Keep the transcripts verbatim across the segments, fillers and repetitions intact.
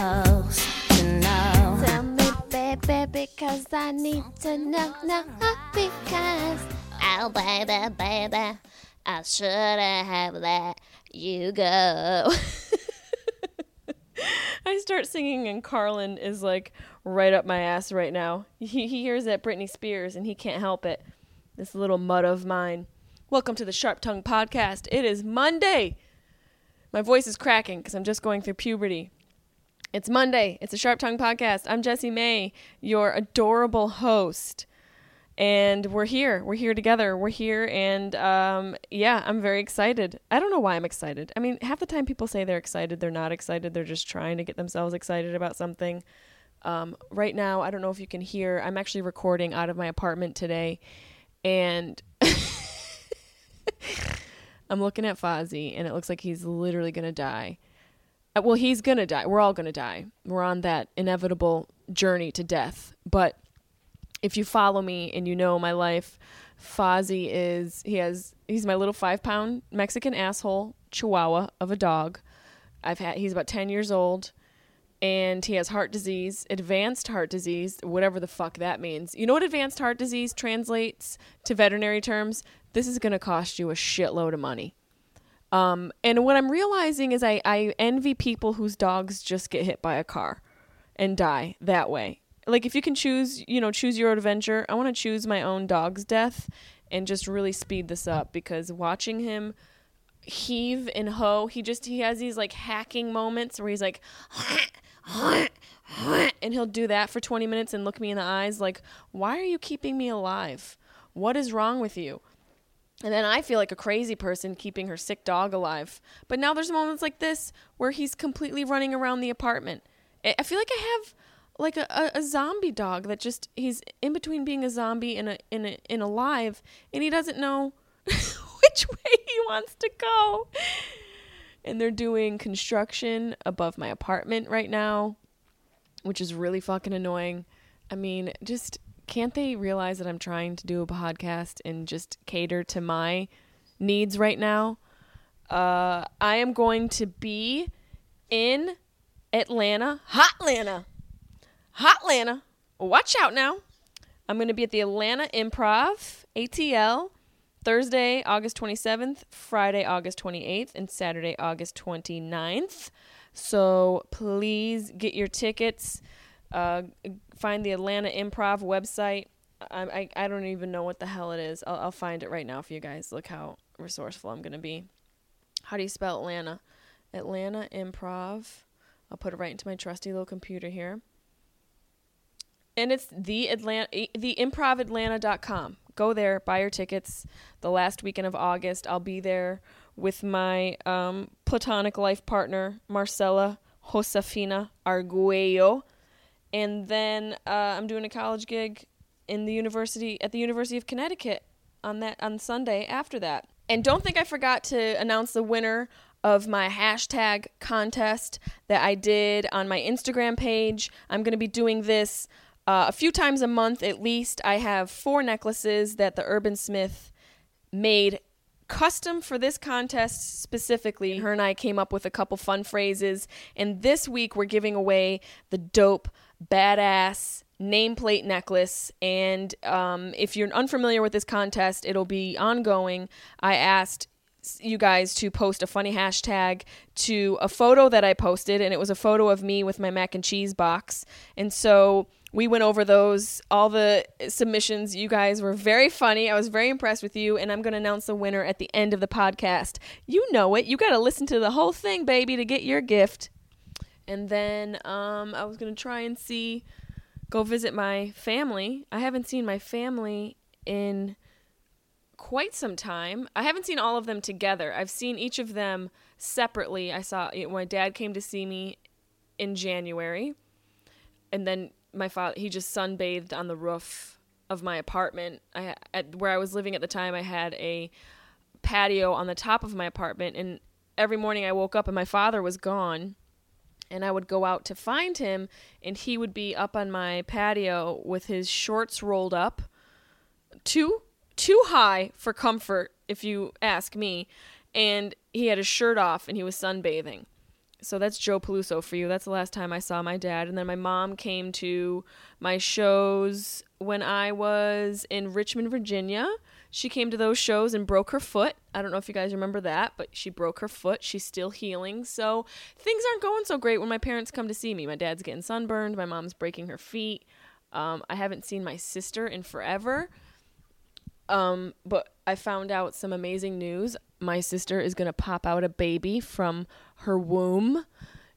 supposed to know? Tell me, baby, because I need to know, no, because oh, baby, baby, I should have let you go. I start singing and Carlin is like right up my ass right now. He hears that Britney Spears and he can't help it. This little mud of mine. Welcome to the Sharp Tongue Podcast. It is Monday. My voice is cracking because I'm just going through puberty. It's Monday. It's a Sharp Tongue Podcast. I'm Jesse May, your adorable host. And we're here. We're here together. We're here. And um, yeah, I'm very excited. I don't know why I'm excited. I mean, half the time people say they're excited. They're not excited. They're just trying to get themselves excited about something. Um, right now, I don't know if you can hear. I'm actually recording out of my apartment today. And I'm looking at Fozzie, and it looks like he's literally going to die. Well, he's going to die. We're all going to die. We're on that inevitable journey to death. But if you follow me and you know my life, Fozzie is, he has, he's my little five pound Mexican asshole chihuahua of a dog. I've had, he's about ten years old and he has heart disease, advanced heart disease, whatever the fuck that means. You know what advanced heart disease translates to veterinary terms? This is going to cost you a shitload of money. Um, and what I'm realizing is I, I envy people whose dogs just get hit by a car and die that way. Like, if you can choose, you know, choose your own adventure, I want to choose my own dog's death and just really speed this up, because watching him heave and hoe, he just, he has these, like, hacking moments where he's like, and he'll do that for twenty minutes and look me in the eyes like, why are you keeping me alive? What is wrong with you? And then I feel like a crazy person keeping her sick dog alive. But now there's moments like this where he's completely running around the apartment. I feel like I have... like a, a zombie dog that just, he's in between being a zombie and a in a in alive, and he doesn't know which way he wants to go. And they're doing construction above my apartment right now, which is really fucking annoying. I mean, just can't they realize that I'm trying to do a podcast and just cater to my needs right now? Uh, I am going to be in Atlanta, Hotlanta. Hotlanta. Watch out now. I'm going to be at the Atlanta Improv, A T L, Thursday, August twenty-seventh, Friday, August twenty-eighth, and Saturday, August twenty-ninth. So please get your tickets. Uh, find the Atlanta Improv website. I, I, I don't even know what the hell it is. I'll, I'll find it right now for you guys. Look how resourceful I'm going to be. How do you spell Atlanta? Atlanta Improv. I'll put it right into my trusty little computer here. And it's the Atlanta, the improv atlanta dot com. Go there, buy your tickets. The last weekend of August, I'll be there with my um, platonic life partner, Marcela Josefina Arguello. And then uh, I'm doing a college gig in the university at the University of Connecticut on that on Sunday after that. And don't think I forgot to announce the winner of my hashtag contest that I did on my Instagram page. I'm going to be doing this Uh, a few times a month at least. I have four necklaces that the Urban Smith made custom for this contest specifically. Her and I came up with a couple fun phrases. And this week we're giving away the dope, badass nameplate necklace. And um, if you're unfamiliar with this contest, it'll be ongoing. I asked you guys to post a funny hashtag to a photo that I posted. And it was a photo of me with my mac and cheese box. And so... we went over those, all the submissions. You guys were very funny. I was very impressed with you, and I'm going to announce the winner at the end of the podcast. You know it. You got to listen to the whole thing, baby, to get your gift. And then um, I was going to try and see, go visit my family. I haven't seen my family in quite some time. I haven't seen all of them together. I've seen each of them separately. I saw, you know, my dad came to see me in January, and then my father, he just sunbathed on the roof of my apartment. I, at where I was living at the time, I had a patio on the top of my apartment, and every morning I woke up and my father was gone, and I would go out to find him, and he would be up on my patio with his shorts rolled up, too too high for comfort, if you ask me, and he had his shirt off and he was sunbathing. So that's Joe Peluso for you. That's the last time I saw my dad. And then my mom came to my shows when I was in Richmond, Virginia. She came to those shows and broke her foot. I don't know if you guys remember that, but she broke her foot. She's still healing. So things aren't going so great when my parents come to see me. My dad's getting sunburned. My mom's breaking her feet. Um, I haven't seen my sister in forever. Um, but I found out some amazing news. My sister is going to pop out a baby from her womb.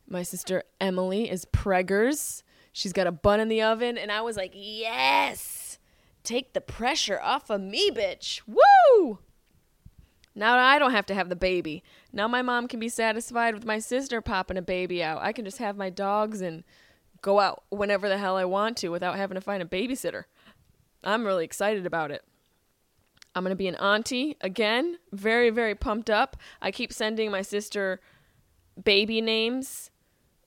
My sister Emily is preggers. She's got a bun in the oven. And I was like, yes, take the pressure off of me, bitch. Woo! Now I don't have to have the baby. Now my mom can be satisfied with my sister popping a baby out. I can just have my dogs and go out whenever the hell I want to without having to find a babysitter. I'm really excited about it. I'm going to be an auntie again. Very, very pumped up. I keep sending my sister baby names.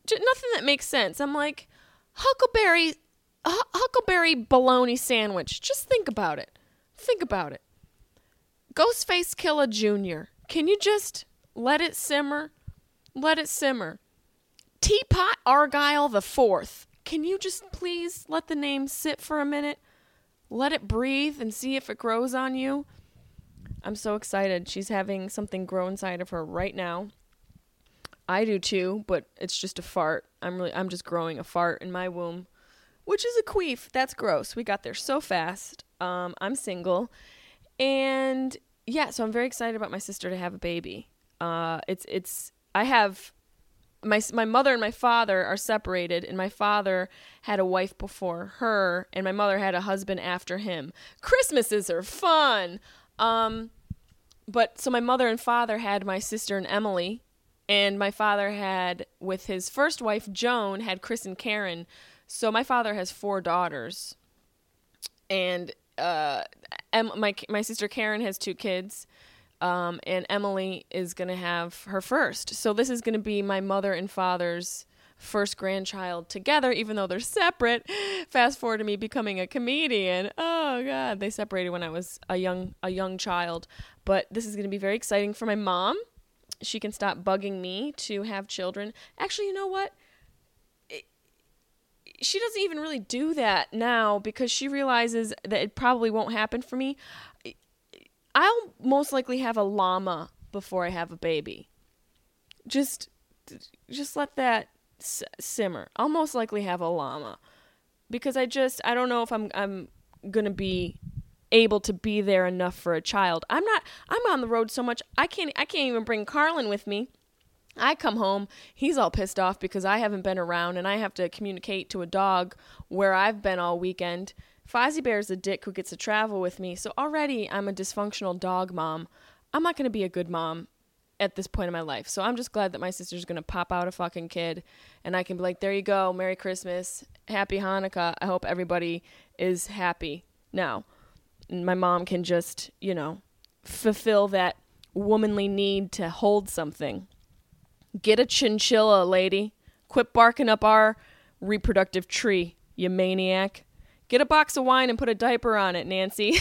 Just nothing that makes sense. I'm like, Huckleberry, Huckleberry bologna sandwich. Just think about it. Think about it. Ghostface Killer Junior Can you just let it simmer? Let it simmer. Teapot Argyle the Fourth. Can you just please let the name sit for a minute? Let it breathe and see if it grows on you. I'm so excited. She's having something grow inside of her right now. I do too, but it's just a fart. I'm really, I'm just growing a fart in my womb, which is a queef. That's gross. We got there so fast. Um, I'm single. And yeah, so I'm very excited about my sister to have a baby. Uh, it's, it's, I have, my my mother and my father are separated, and my father had a wife before her, and my mother had a husband after him. Christmases are fun. Um, but so my mother and father had my sister and Emily, and my father had, with his first wife, Joan, had Chris and Karen. So my father has four daughters. And uh, em- my, my sister Karen has two kids. Um, and Emily is going to have her first. So this is going to be my mother and father's first grandchild together, even though they're separate. Fast forward to me becoming a comedian. Oh, God. They separated when I was a young a young child. But this is going to be very exciting for my mom. She can stop bugging me to have children. Actually, you know what? It, she doesn't even really do that now because she realizes that it probably won't happen for me. I'll most likely have a llama before I have a baby. Just just let that s- simmer. I'll most likely have a llama because I just I don't know if I'm I'm going to be able to be there enough for a child. I'm not I'm on the road so much. I can't I can't even bring Carlin with me. I come home, he's all pissed off because I haven't been around and I have to communicate to a dog where I've been all weekend. Fozzie Bear's a dick who gets to travel with me, so already I'm a dysfunctional dog mom. I'm not going to be a good mom at this point in my life, so I'm just glad that my sister's going to pop out a fucking kid, and I can be like, there you go, Merry Christmas, Happy Hanukkah, I hope everybody is happy now. And my mom can just, you know, fulfill that womanly need to hold something. Get a chinchilla, lady. Quit barking up our reproductive tree, you maniac. Get a box of wine and put a diaper on it, Nancy.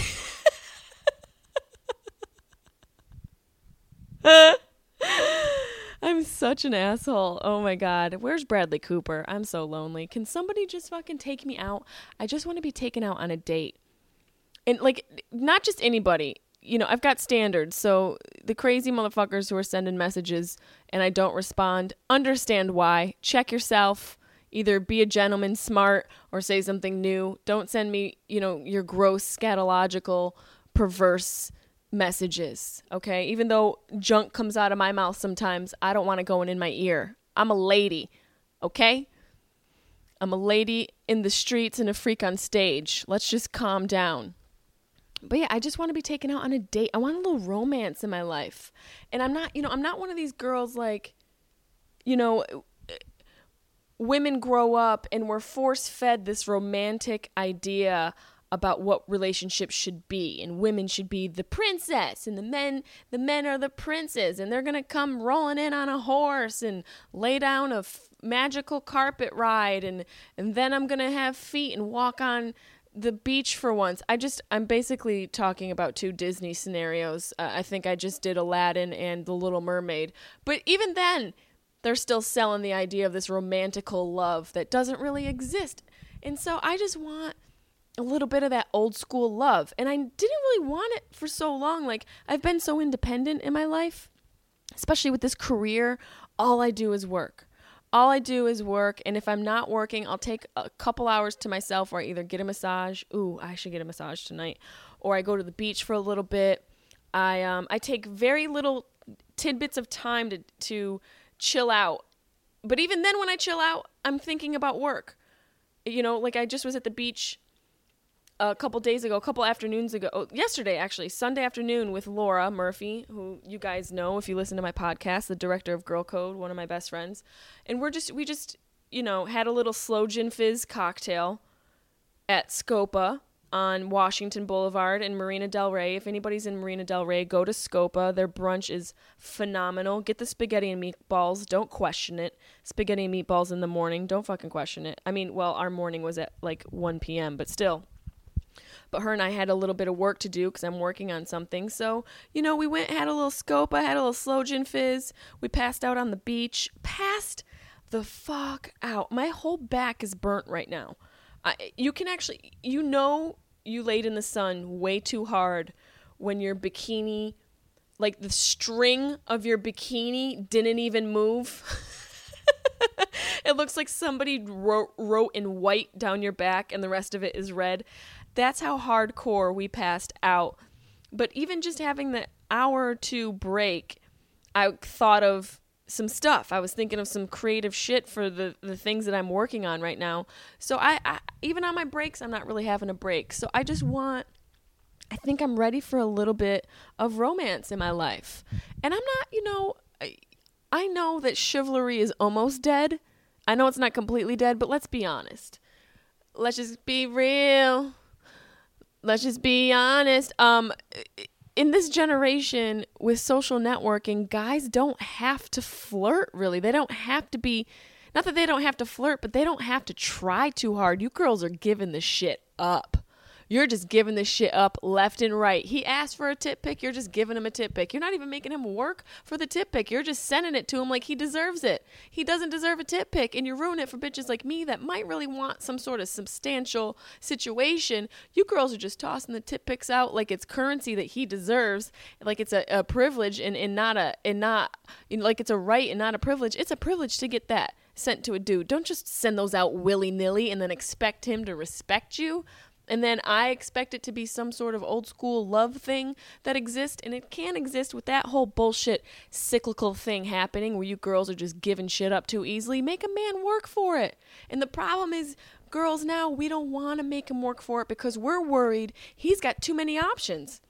I'm such an asshole. Oh, my God. Where's Bradley Cooper? I'm so lonely. Can somebody just fucking take me out? I just want to be taken out on a date. And, like, not just anybody. You know, I've got standards. So the crazy motherfuckers who are sending messages and I don't respond, understand why. Check yourself. Either be a gentleman, smart, or say something new. Don't send me, you know, your gross, scatological, perverse messages, okay? Even though junk comes out of my mouth sometimes, I don't want it going in my ear. I'm a lady, okay? I'm a lady in the streets and a freak on stage. Let's just calm down. But yeah, I just want to be taken out on a date. I want a little romance in my life. And I'm not, you know, I'm not one of these girls like, you know... Women grow up and we're force-fed this romantic idea about what relationships should be, and women should be the princess, and the men the men are the princes, and they're gonna come rolling in on a horse and lay down a f- magical carpet ride, and and then I'm gonna have feet and walk on the beach for once. I just I'm basically talking about two Disney scenarios. Uh, I think I just did Aladdin and The Little Mermaid, but even then. they're still selling the idea of this romantical love that doesn't really exist. And so I just want a little bit of that old school love. And I didn't really want it for so long. Like, I've been so independent in my life, especially with this career. All I do is work. All I do is work, and if I'm not working, I'll take a couple hours to myself where I either get a massage. Ooh, I should get a massage tonight. Or I go to the beach for a little bit. I um I take very little tidbits of time to, to chill out. But even then when I chill out, I'm thinking about work. You know, like I just was at the beach a couple days ago, a couple afternoons ago. Oh, yesterday, actually, Sunday afternoon with Laura Murphy, who you guys know if you listen to my podcast, the director of Girl Code, one of my best friends. And we're just, we just, you know, had a little slow gin fizz cocktail at Scopa on Washington Boulevard in Marina Del Rey. If anybody's in Marina Del Rey, go to Scopa. Their brunch is phenomenal. Get the spaghetti and meatballs. Don't question it. Spaghetti and meatballs in the morning. Don't fucking question it. I mean, well, our morning was at like one p.m., but still. But her and I had a little bit of work to do because I'm working on something. So, you know, we went, had a little Scopa, had a little slow gin fizz. We passed out on the beach. Passed the fuck out. My whole back is burnt right now. I, you can actually, you know, you laid in the sun way too hard when your bikini, like the string of your bikini didn't even move. It looks like somebody wrote, wrote in white down your back and the rest of it is red. That's how hardcore we passed out. But even just having the hour or two break, I thought of some stuff. I was thinking of some creative shit for the, the things that I'm working on right now. So I, I even on my breaks, I'm not really having a break. So I just want, I think I'm ready for a little bit of romance in my life. And I'm not, you know, I, I know that chivalry is almost dead. I know it's not completely dead, but let's be honest. Let's just be real. Let's just be honest. Um, in this generation with social networking, guys don't have to flirt, really. They don't have to be, not that they don't have to flirt, but they don't have to try too hard. You girls are giving this shit up. You're just giving this shit up left and right. He asked for a tit pic. You're just giving him a tit pic. You're not even making him work for the tit pic. You're just sending it to him like he deserves it. He doesn't deserve a tit pic, and you're ruining it for bitches like me that might really want some sort of substantial situation. You girls are just tossing the tit pics out like it's currency that he deserves, like it's a, a privilege and, and not a and not and like it's a right and not a privilege. It's a privilege to get that sent to a dude. Don't just send those out willy-nilly and then expect him to respect you. And then I expect it to be some sort of old school love thing that exists, and it can't exist with that whole bullshit cyclical thing happening where you girls are just giving shit up too easily. Make a man work for it. And the problem is, girls now, we don't want to make him work for it because we're worried he's got too many options.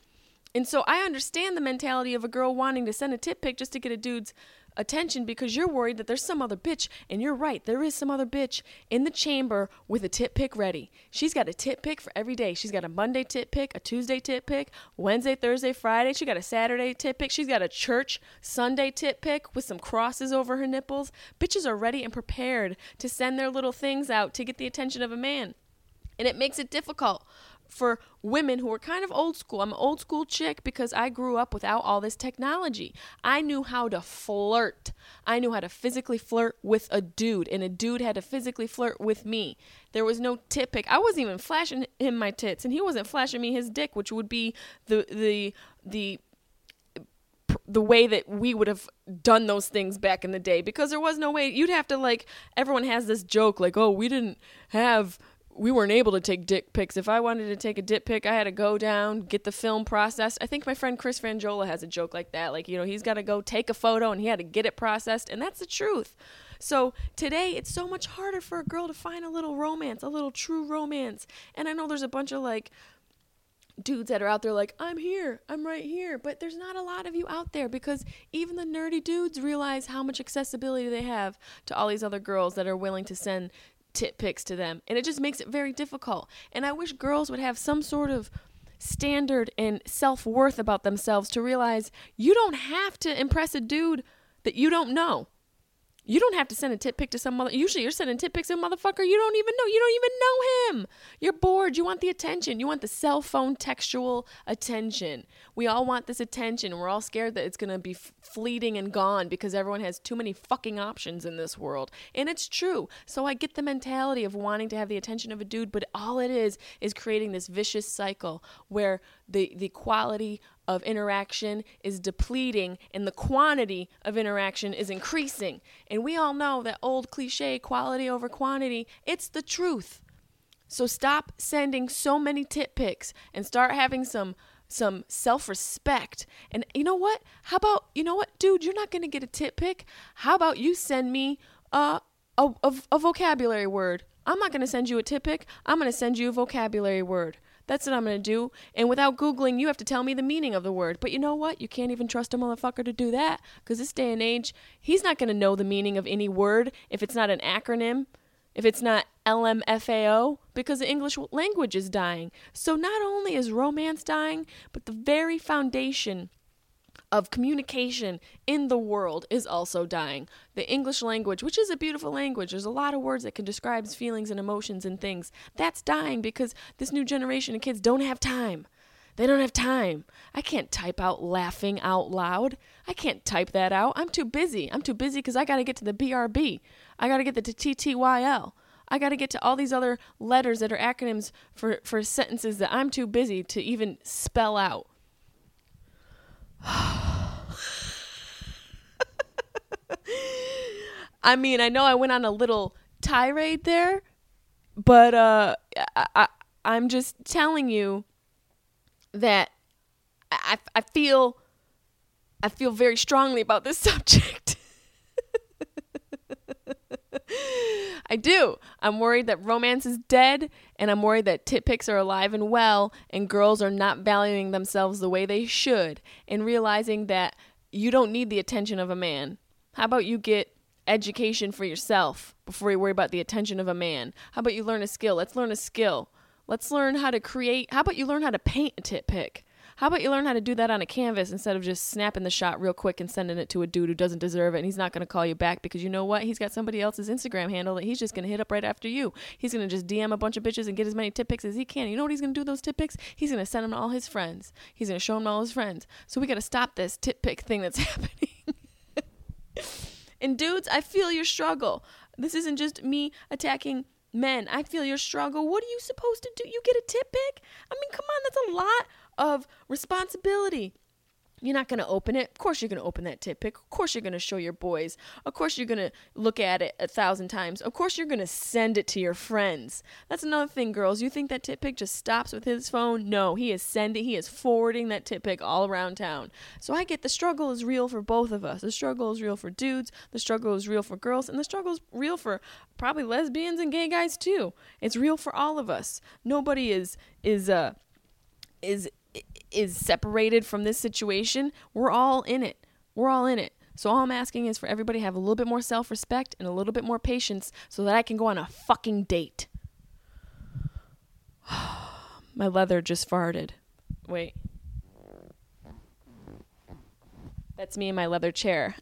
And so I understand the mentality of a girl wanting to send a tit pic just to get a dude's attention because you're worried that there's some other bitch, and you're right, there is some other bitch in the chamber with a tit pic ready. She's got a tit pic for every day. She's got a Monday tit pic, a Tuesday tit pic, Wednesday, Thursday, Friday. She got a Saturday tit pic. She's got a church Sunday tit pic with some crosses over her nipples. Bitches are ready and prepared to send their little things out to get the attention of a man, and it makes it difficult for women who are kind of old school. I'm an old school chick because I grew up without all this technology. I knew how to flirt. I knew how to physically flirt with a dude, and a dude had to physically flirt with me. There was no tit pic. I wasn't even flashing him my tits, and he wasn't flashing me his dick, which would be the the the the way that we would have done those things back in the day, because there was no way. You'd have to, like, everyone has this joke like, oh, we didn't have we weren't able to take dick pics. If I wanted to take a dick pic, I had to go down, get the film processed. I think my friend Chris Franjola has a joke like that. Like, you know, he's got to go take a photo and he had to get it processed. And that's the truth. So today it's so much harder for a girl to find a little romance, a little true romance. And I know there's a bunch of like dudes that are out there like, I'm here, I'm right here. But there's not a lot of you out there because even the nerdy dudes realize how much accessibility they have to all these other girls that are willing to send tit pics to them, and it just makes it very difficult. And I wish girls would have some sort of standard and self-worth about themselves to realize you don't have to impress a dude that you don't know. You don't have to send a tit pic to some mother. Usually you're sending tit pics to a motherfucker you don't even know. You don't even know him. You're bored. You want the attention. You want the cell phone textual attention. We all want this attention. We're all scared that it's going to be f- fleeting and gone because everyone has too many fucking options in this world. And it's true. So I get the mentality of wanting to have the attention of a dude, but all it is is creating this vicious cycle where the, the quality of interaction is depleting and the quantity of interaction is increasing. And we all know that old cliche, quality over quantity, it's the truth. So stop sending so many tit pics and start having some some self-respect. And you know what? How about, you know what, dude, you're not going to get a tit pic. How about you send me uh, a, a, a vocabulary word? I'm not going to send you a tit pic. I'm going to send you a vocabulary word. That's what I'm going to do. And without Googling, you have to tell me the meaning of the word. But you know what? You can't even trust a motherfucker to do that because this day and age, he's not going to know the meaning of any word if it's not an acronym, if it's not L M F A O, because the English language is dying. So not only is romance dying, but the very foundation of communication in the world is also dying. The English language, which is a beautiful language, there's a lot of words that can describe feelings and emotions and things. That's dying because this new generation of kids don't have time. They don't have time. I can't type out laughing out loud. I can't type that out. I'm too busy. I'm too busy because I got to get to the B R B. I got to get to the T T Y L. I got to get to all these other letters that are acronyms for, for sentences that I'm too busy to even spell out. I mean, I know I went on a little tirade there, but uh, I, I, I'm just telling you that I, I feel I feel very strongly about this subject. I do. I'm worried that romance is dead, and I'm worried that tit pics are alive and well, and girls are not valuing themselves the way they should, and realizing that you don't need the attention of a man. How about you get education for yourself before you worry about the attention of a man? How about you learn a skill? Let's learn a skill. Let's learn how to create. How about you learn how to paint a tit pic? How about you learn how to do that on a canvas instead of just snapping the shot real quick and sending it to a dude who doesn't deserve it and he's not going to call you back because you know what? He's got somebody else's Instagram handle that he's just going to hit up right after you. He's going to just D M a bunch of bitches and get as many tit pics as he can. You know what he's going to do with those tit pics? He's going to send them to all his friends. He's going to show them to all his friends. So we got to stop this tit pic thing that's happening. And dudes, I feel your struggle. This isn't just me attacking men. I feel your struggle. What are you supposed to do? You get a tit pic? I mean, come on, that's a lot of responsibility. You're not going to open it. Of course you're going to open that tit pic. Of course you're going to show your boys. Of course you're going to look at it a thousand times. Of course you're going to send it to your friends. That's another thing, girls. You think that tit pic just stops with his phone? No, he is sending, he is forwarding that tit pic all around town. So I get the struggle is real for both of us. The struggle is real for dudes. The struggle is real for girls. And the struggle is real for probably lesbians and gay guys too. It's real for all of us. Nobody is, is, uh, is, is separated from this situation. We're all in it. We're all in it. So all I'm asking is for everybody to have a little bit more self-respect and a little bit more patience so that I can go on a fucking date. My leather just farted. Wait. That's me in my leather chair.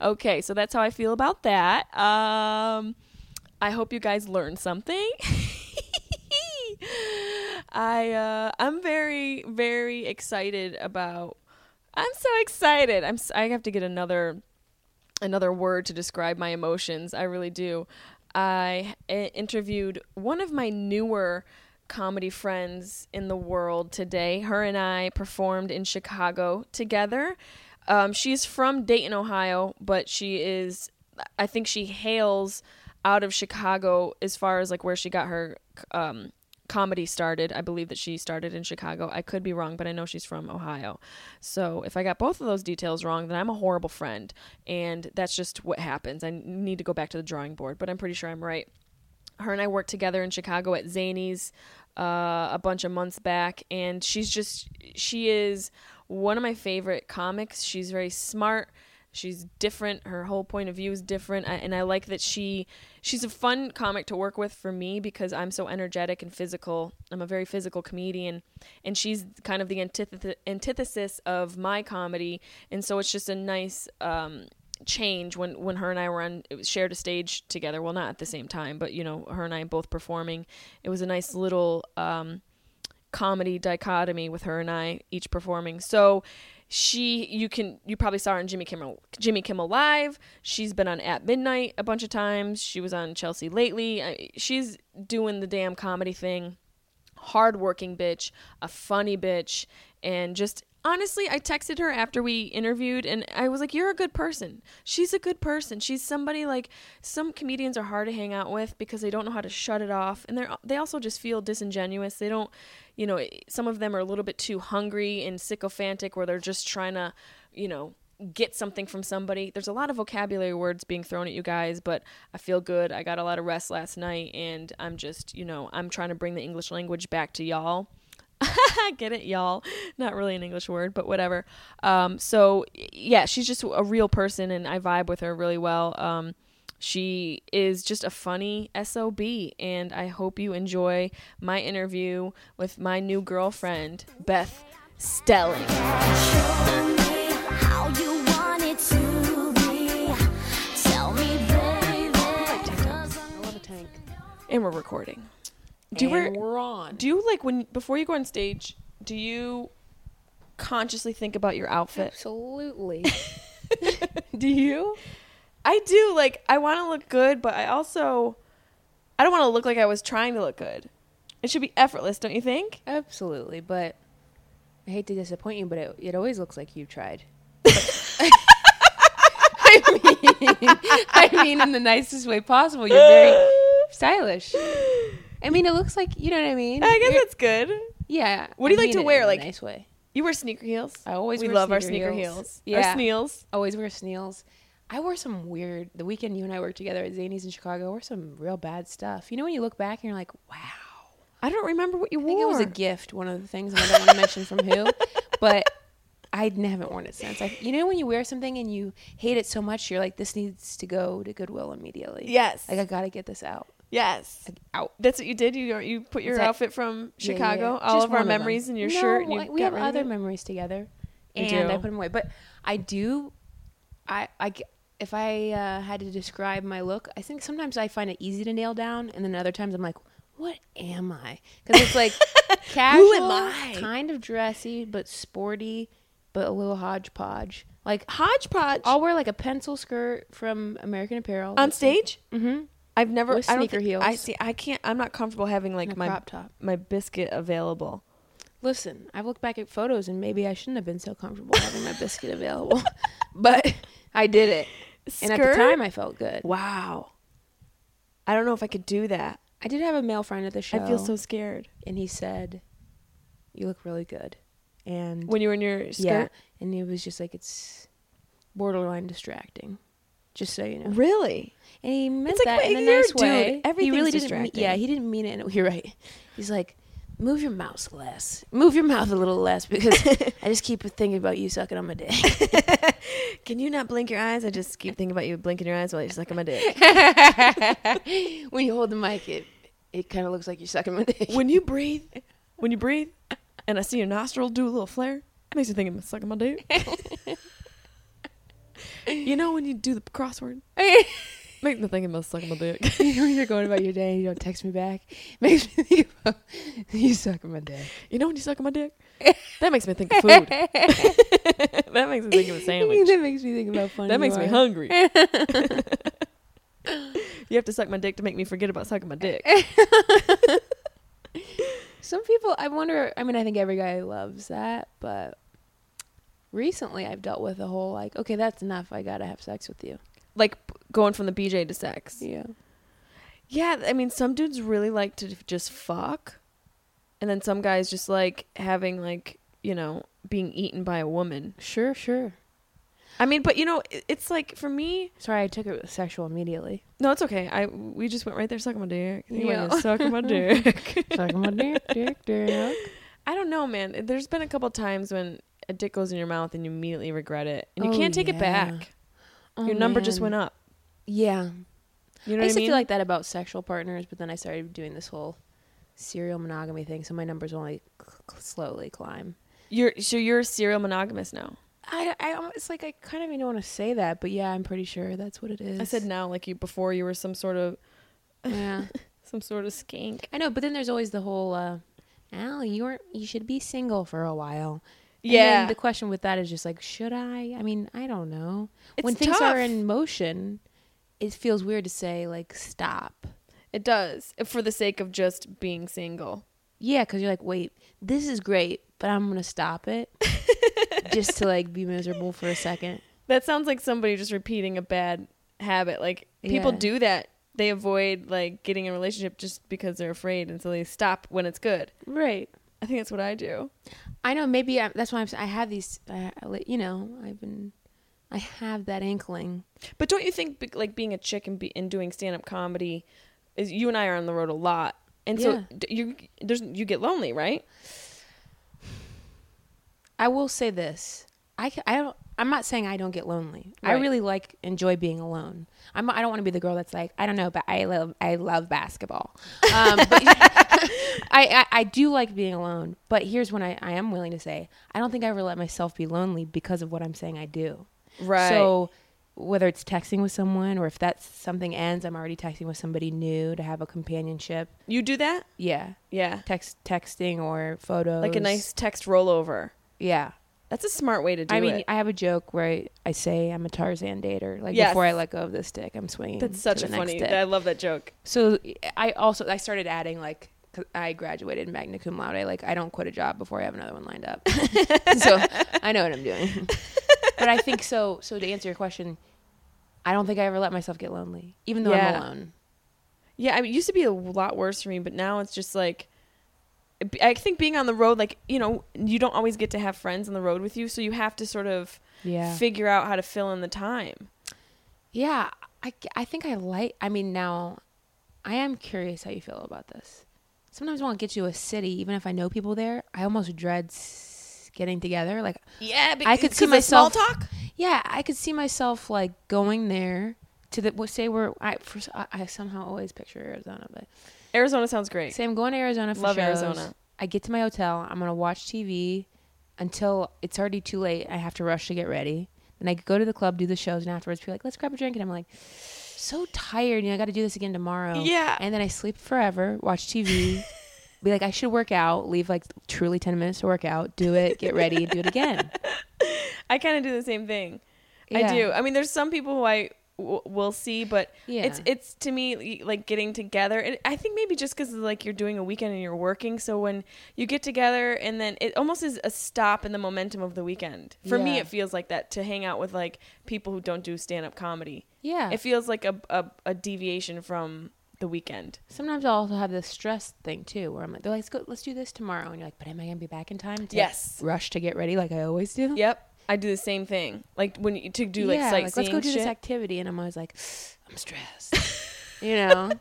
Okay, so that's how I feel about that. Um, I hope you guys learned something. I, uh, I'm very, very excited about, I'm so excited. I'm, I have to get another, another word to describe my emotions. I really do. I interviewed one of my newer comedy friends in the world today. Her and I performed in Chicago together. Um, she's from Dayton, Ohio, but she is, I think she hails out of Chicago as far as like where she got her, um, comedy started. I believe that she started in Chicago. I could be wrong, but I know she's from Ohio. So if I got both of those details wrong, then I'm a horrible friend. And that's just what happens. I need to go back to the drawing board, but I'm pretty sure I'm right. Her and I worked together in Chicago at Zany's uh, a bunch of months back. And she's just, she is one of my favorite comics. She's very smart. She's different. Her whole point of view is different. I, and I like that she, she's a fun comic to work with for me because I'm so energetic and physical. I'm a very physical comedian. And she's kind of the antith- antithesis of my comedy. And so it's just a nice um, change when, when her and I were on, it was shared a stage together. Well, not at the same time, but you know, her and I both performing. It was a nice little um, comedy dichotomy with her and I each performing. So she, you can, you probably saw her on Jimmy Kimmel, Jimmy Kimmel Live. She's been on At Midnight a bunch of times. She was on Chelsea Lately. I, she's doing the damn comedy thing. Hardworking bitch, a funny bitch, and just honestly, I texted her after we interviewed, and I was like, you're a good person. She's a good person. She's somebody like, some comedians are hard to hang out with because they don't know how to shut it off, and they're they also just feel disingenuous. They don't, you know, some of them are a little bit too hungry and sycophantic where they're just trying to, you know, get something from somebody. There's a lot of vocabulary words being thrown at you guys, but I feel good. I got a lot of rest last night, and I'm just, you know, I'm trying to bring the English language back to y'all. Get it, y'all? Not really an English word, but whatever. Um, so yeah, she's just a real person, and I vibe with her really well. Um, she is just a funny S O B, and I hope you enjoy my interview with my new girlfriend, Beth Stelling. Show me how you want it to be. Tell me, baby. I love a tank. And we're recording. Do you and wear, we're on. Do you, like, when before you go on stage, do you consciously think about your outfit? Absolutely. Do you? I do. Like, I want to look good, but I also, I don't want to look like I was trying to look good. It should be effortless, don't you think? Absolutely, but I hate to disappoint you, but it, it always looks like you tried. But, I mean, I mean, in the nicest way possible. You're very stylish. I mean, it looks like, you know what I mean? I guess You're, that's good. Yeah. What do you I like to wear? Like, nice way. You wear sneaker heels? I always we wear love sneaker our sneaker heels. heels. Yeah. Our sneals. Always wear sneals. I wore some weird, the weekend you and I worked together at Zany's in Chicago, I wore some real bad stuff. You know when you look back and you're like, wow. I don't remember what you I wore. I think it was a gift, one of the things, and I don't want to mention from who, but I haven't worn it since. I, you know when you wear something and you hate it so much, you're like, this needs to go to Goodwill immediately. Yes. Like, I got to get this out. Yes. Like, out. That's what you did? You you put your outfit from Chicago, yeah, yeah, yeah. all Just of our of memories them. in your no, shirt? No, we have other memories together. You and do. I put them away. But I do, I, I, if I uh, had to describe my look, I think sometimes I find it easy to nail down. And then other times I'm like, what am I? Because it's like casual, Who am I? kind of dressy, but sporty, but a little hodgepodge. Like hodgepodge? I'll wear like a pencil skirt from American Apparel. On stage? Like, mm-hmm. I've never With sneaker I don't think, heels. I see. I can't. I'm not comfortable having like my crop top. my biscuit available. Listen, I've looked back at photos and maybe I shouldn't have been so comfortable having my biscuit available, but I did it. Skirt? And at the time, I felt good. Wow. I don't know if I could do that. I did have a male friend at the show. I feel so scared. And he said, "You look really good." And when you were in your skirt, yeah, and he was just like, "It's borderline distracting." Just so you know. Really? And he meant like, that in a nice way. Dude, everything's he really distracting. Didn't mean, yeah, he didn't mean it. You're right. He's like, move your mouth less. Move your mouth a little less because I just keep thinking about you sucking on my dick. Can you not blink your eyes? I just keep thinking about you blinking your eyes while you're sucking my dick. When you hold the mic, it, it kind of looks like you're sucking my dick. When you breathe, when you breathe, and I see your nostril do a little flare, it makes you think I'm sucking my dick. You know when you do the crossword? Makes me think about sucking my dick. You know when you're going about your day and you don't text me back? Makes me think about you sucking my dick. You know when you suck my dick? That makes me think of food. That makes me think of a sandwich. That makes me think about funny. That makes me hungry. You have to suck my dick to make me forget about sucking my dick. Some people, I wonder, I mean, I think every guy loves that, but... Recently, I've dealt with a whole, like, okay, that's enough. I got to have sex with you. Like, going from the B J to sex. Yeah. Yeah, I mean, some dudes really like to just fuck. And then some guys just like having, like, you know, being eaten by a woman. Sure, sure. I mean, but, you know, it's like, for me... Sorry, I took it with sexual immediately. No, it's okay. I We just went right there, sucking my dick. Yeah. Sucking my dick. Sucking my dick, dick, dick. I don't know, man. There's been a couple times when... a dick goes in your mouth and you immediately regret it. And you oh, can't take yeah. it back. Oh, your number man. just went up. Yeah. You know I what I mean? I used to feel like that about sexual partners, but then I started doing this whole serial monogamy thing, so my numbers only c- slowly climb. You're So you're serial monogamous now? I, I it's like I kind of even don't want to say that, but yeah, I'm pretty sure that's what it is. I said now, like you before, you were some sort of yeah, some sort of skink. I know, but then there's always the whole, uh, "Al, you weren't, you should be single for a while." And yeah, then the question with that is just like, should I? I mean, I don't know. It's when things tough. Are in motion, it feels weird to say like stop. It does, for the sake of just being single. Yeah, because you're like, wait, this is great, but I'm gonna stop it. Just to like be miserable for a second. That sounds like somebody just repeating a bad habit. Like people yeah. do that. They avoid like getting in a relationship just because they're afraid, and so they stop when it's good. Right. I think that's what I do. I know. Maybe I, that's why I'm, I have these. Uh, you know, I've been. I have that inkling. But don't you think like being a chick and be and doing stand-up comedy is you and I are on the road a lot, and yeah. so you there's you get lonely, right? I will say this. I, I don't, I'm not saying I don't get lonely. Right. I really like, enjoy being alone. I'm, I don't want to be the girl that's like, I don't know, but I love, I love basketball. Um, but I, I, I do like being alone. But here's when I, I am willing to say, I don't think I ever let myself be lonely because of what I'm saying I do. Right. So whether it's texting with someone or if that's something ends, I'm already texting with somebody new to have a companionship. You do that? Yeah. Yeah. Text, texting or photos. Like a nice text rollover. Yeah, that's a smart way to do it. I mean, it. I have a joke where I, I say I'm a Tarzan dater. Like yes. before I let go of this dick, I'm swinging. That's such to the a funny. Dick. I love that joke. So I also I started adding like cause I graduated magna cum laude. Like I don't quit a job before I have another one lined up. So I know what I'm doing. But I think so. So to answer your question, I don't think I ever let myself get lonely, even though yeah. I'm alone. Yeah, I mean, it used to be a lot worse for me, but now it's just like. I think being on the road, like, you know, you don't always get to have friends on the road with you. So you have to sort of yeah. figure out how to fill in the time. Yeah. I, I think I like, I mean, now I am curious how you feel about this. Sometimes when I get to a city, even if I know people there, I almost dread getting together. Like, yeah, because I could see myself, small talk? Yeah, I could see myself like going there to the, say we're, I, for, I, I somehow always picture Arizona, but. Arizona sounds great. Say I'm going to Arizona for Love shows. Arizona. I get to my hotel. I'm going to watch T V until it's already too late. I have to rush to get ready. Then I go to the club, do the shows, and afterwards be like, let's grab a drink. And I'm like, so tired. You know, I got to do this again tomorrow. Yeah. And then I sleep forever, watch T V, be like, I should work out, leave like truly ten minutes to work out, do it, get ready, do it again. I kind of do the same thing. Yeah. I do. I mean, there's some people who I... we'll see, but yeah. it's it's to me like getting together, and I think maybe just because like you're doing a weekend and you're working, so when you get together and then it almost is a stop in the momentum of the weekend for yeah. me. It feels like that to hang out with like people who don't do stand-up comedy. Yeah, it feels like a, a, a deviation from the weekend. Sometimes I'll also have this stress thing too where I'm like, they're like, let's go, let's do this tomorrow, and you're like, but am I gonna be back in time to yes. rush to get ready like I always do? Yep, I do the same thing. Like when you to do like yeah, sightseeing like, let's go do shit. This activity, and I'm always like, I'm stressed, you know.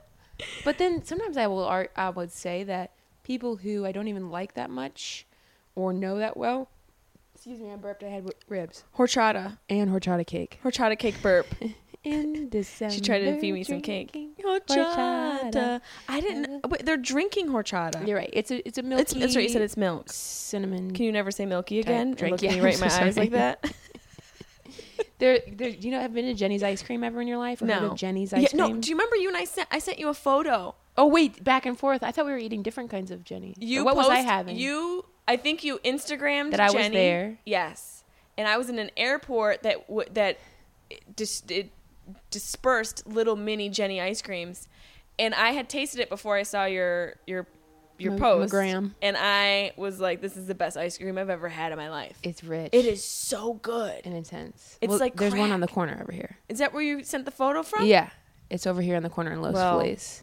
But then sometimes I will. I would say that people who I don't even like that much or know that well. Excuse me, I burped. I had ribs. Horchata and horchata cake. Horchata cake burp. In December, she tried to feed me some cake. Horchata. horchata. I didn't. But they're drinking horchata. You're right. It's a it's a milky. It's, that's right. You said it's milk. Cinnamon. Can you never say milky again? Drink. Look yeah, me right in so my sorry. Eyes like that. There, there. You know, have been to Jenny's ice cream ever in your life? Or no. Heard of Jenny's ice yeah, cream. No. Do you remember you and I sent? I sent you a photo. Oh wait, back and forth. I thought we were eating different kinds of Jenny. You what post, was I having? You. I think you Instagrammed that I Jenny. Was there. Yes, and I was in an airport that w- that just. It, dispersed little mini Jenny ice creams, and I had tasted it before I saw your your your M- post Gram. And I was like, this is the best ice cream I've ever had in my life. It's rich. It is so good and intense. It's well, like there's crack. One on the corner over here. Is that where you sent the photo from? Yeah, it's over here on the corner in Los well, Feliz.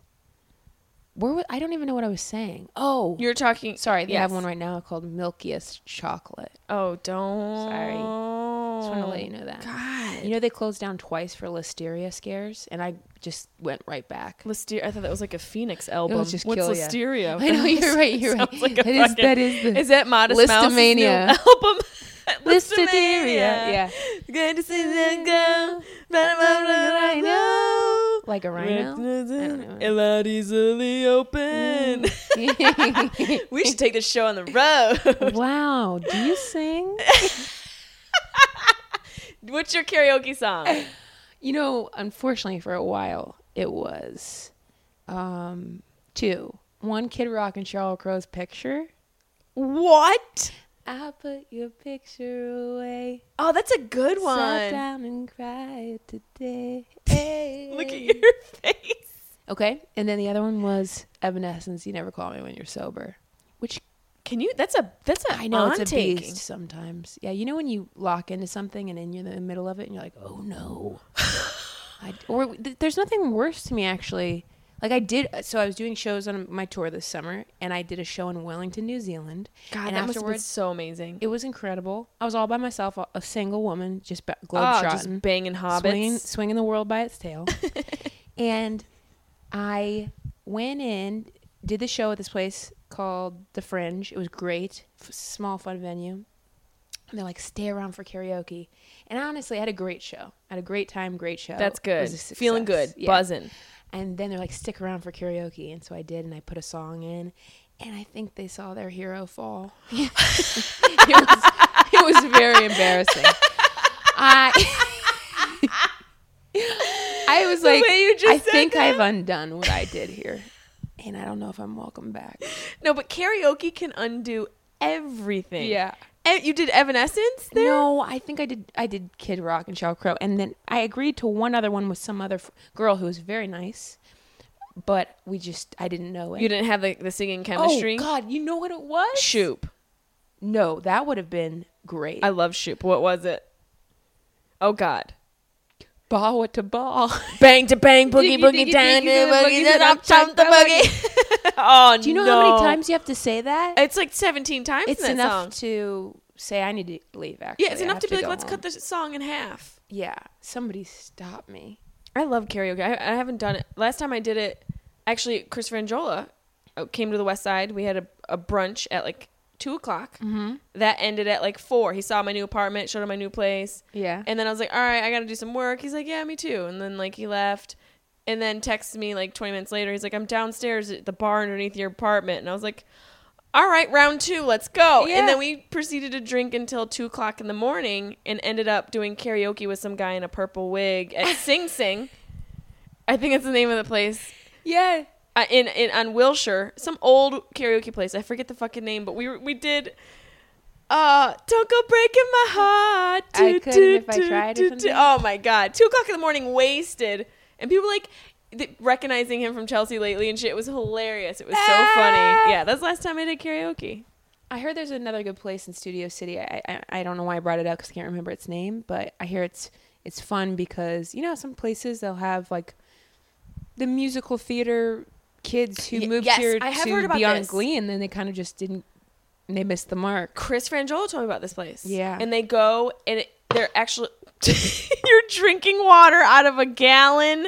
Where was, I don't even know what I was saying. Oh, you're talking. Sorry, they yes. have one right now called Milkiest Chocolate. Oh, don't. Sorry, just want to let you know that. God, you know they closed down twice for Listeria scares, and I just went right back. Listeria. I thought that was like a Phoenix album. What's Listeria? I know you're right. You're right. Like that, is, that is the is that Modest Listomania new album. Listeria. Yeah. Good to see that girl. I know. Like a rhino? I don't know. A lot easily open. Mm. We should take this show on the road. Wow. Do you sing? What's your karaoke song? You know, unfortunately for a while, it was um, two. One, Kid Rock and Sheryl Crow's Picture. What? I'll put your picture away. Oh, that's a good one. Sat down and cried today. Look at your face. Okay. And then the other one was Evanescence, You Never Call Me When You're Sober. Which, can you, that's a, that's a, I know it's a beast sometimes. Yeah. You know, when you lock into something and then you're in the middle of it and you're like, oh no. I, or th- there's nothing worse to me actually. Like I did, so I was doing shows on my tour this summer, and I did a show in Wellington, New Zealand. God, and that must have been so amazing. It was incredible. I was all by myself, a single woman, just globe oh, trotting. Just banging hobbits. Swinging, swinging the world by its tail. And I went in, did the show at this place called The Fringe. It was great. Small, fun venue. And they're like, stay around for karaoke. And honestly, I had a great show. I had a great time, great show. That's good. Feeling good. Yeah. Buzzing. And then they're like, stick around for karaoke. And so I did, and I put a song in. And I think they saw their hero fall. it, was, it was very embarrassing. I I was the like, I think that? I've undone what I did here. And I don't know if I'm welcome back. No, but karaoke can undo everything. Yeah. And you did Evanescence there? No, I think I did I did Kid Rock and Sheryl Crow. And then I agreed to one other one with some other f- girl who was very nice. But we just, I didn't know it. You didn't have the, the singing chemistry? Oh, God. You know what it was? Shoop. No, that would have been great. I love Shoop. What was it? Oh, God. Ball to ball. Bang to bang, boogie, boogie, down to boogie, then up, chomp the boogie. Oh, no. Do you know no. how many times you have to say that? It's like seventeen times it's in that enough song. To say I need to leave, actually. Yeah, it's enough to be to like, let's home. Cut this song in half. Yeah. Somebody stop me. I love karaoke. I, I haven't done it. Last time I did it, actually, Chris Franjola came to the West Side. We had a, a brunch at like two o'clock. Mm-hmm. That ended at like four. He saw my new apartment, showed him my new place. Yeah. And then I was like, all right, I got to do some work. He's like, yeah, me too. And then like he left. And then texts me like twenty minutes later. He's like, I'm downstairs at the bar underneath your apartment. And I was like, all right, round two, let's go. Yeah. And then we proceeded to drink until two o'clock in the morning and ended up doing karaoke with some guy in a purple wig at Sing Sing. I think that's the name of the place. Yeah. Uh, in, in on Wilshire, some old karaoke place. I forget the fucking name, but we were, we did... Uh, don't go breaking my heart. Do, I couldn't do, if do, I tried do, do. Oh, my God. Two o'clock in the morning, wasted. And people like th- recognizing him from Chelsea Lately and shit. It was hilarious. It was so ah! funny. Yeah, that's the last time I did karaoke. I heard there's another good place in Studio City. I I, I don't know why I brought it up because I can't remember its name, but I hear it's it's fun because you know some places they'll have like the musical theater kids who y- moved yes, here I have to heard about be on this. Glee, and then they kind of just didn't. They missed the mark. Chris Franjola told me about this place. Yeah, and they go and it, they're actually. You're drinking water out of a gallon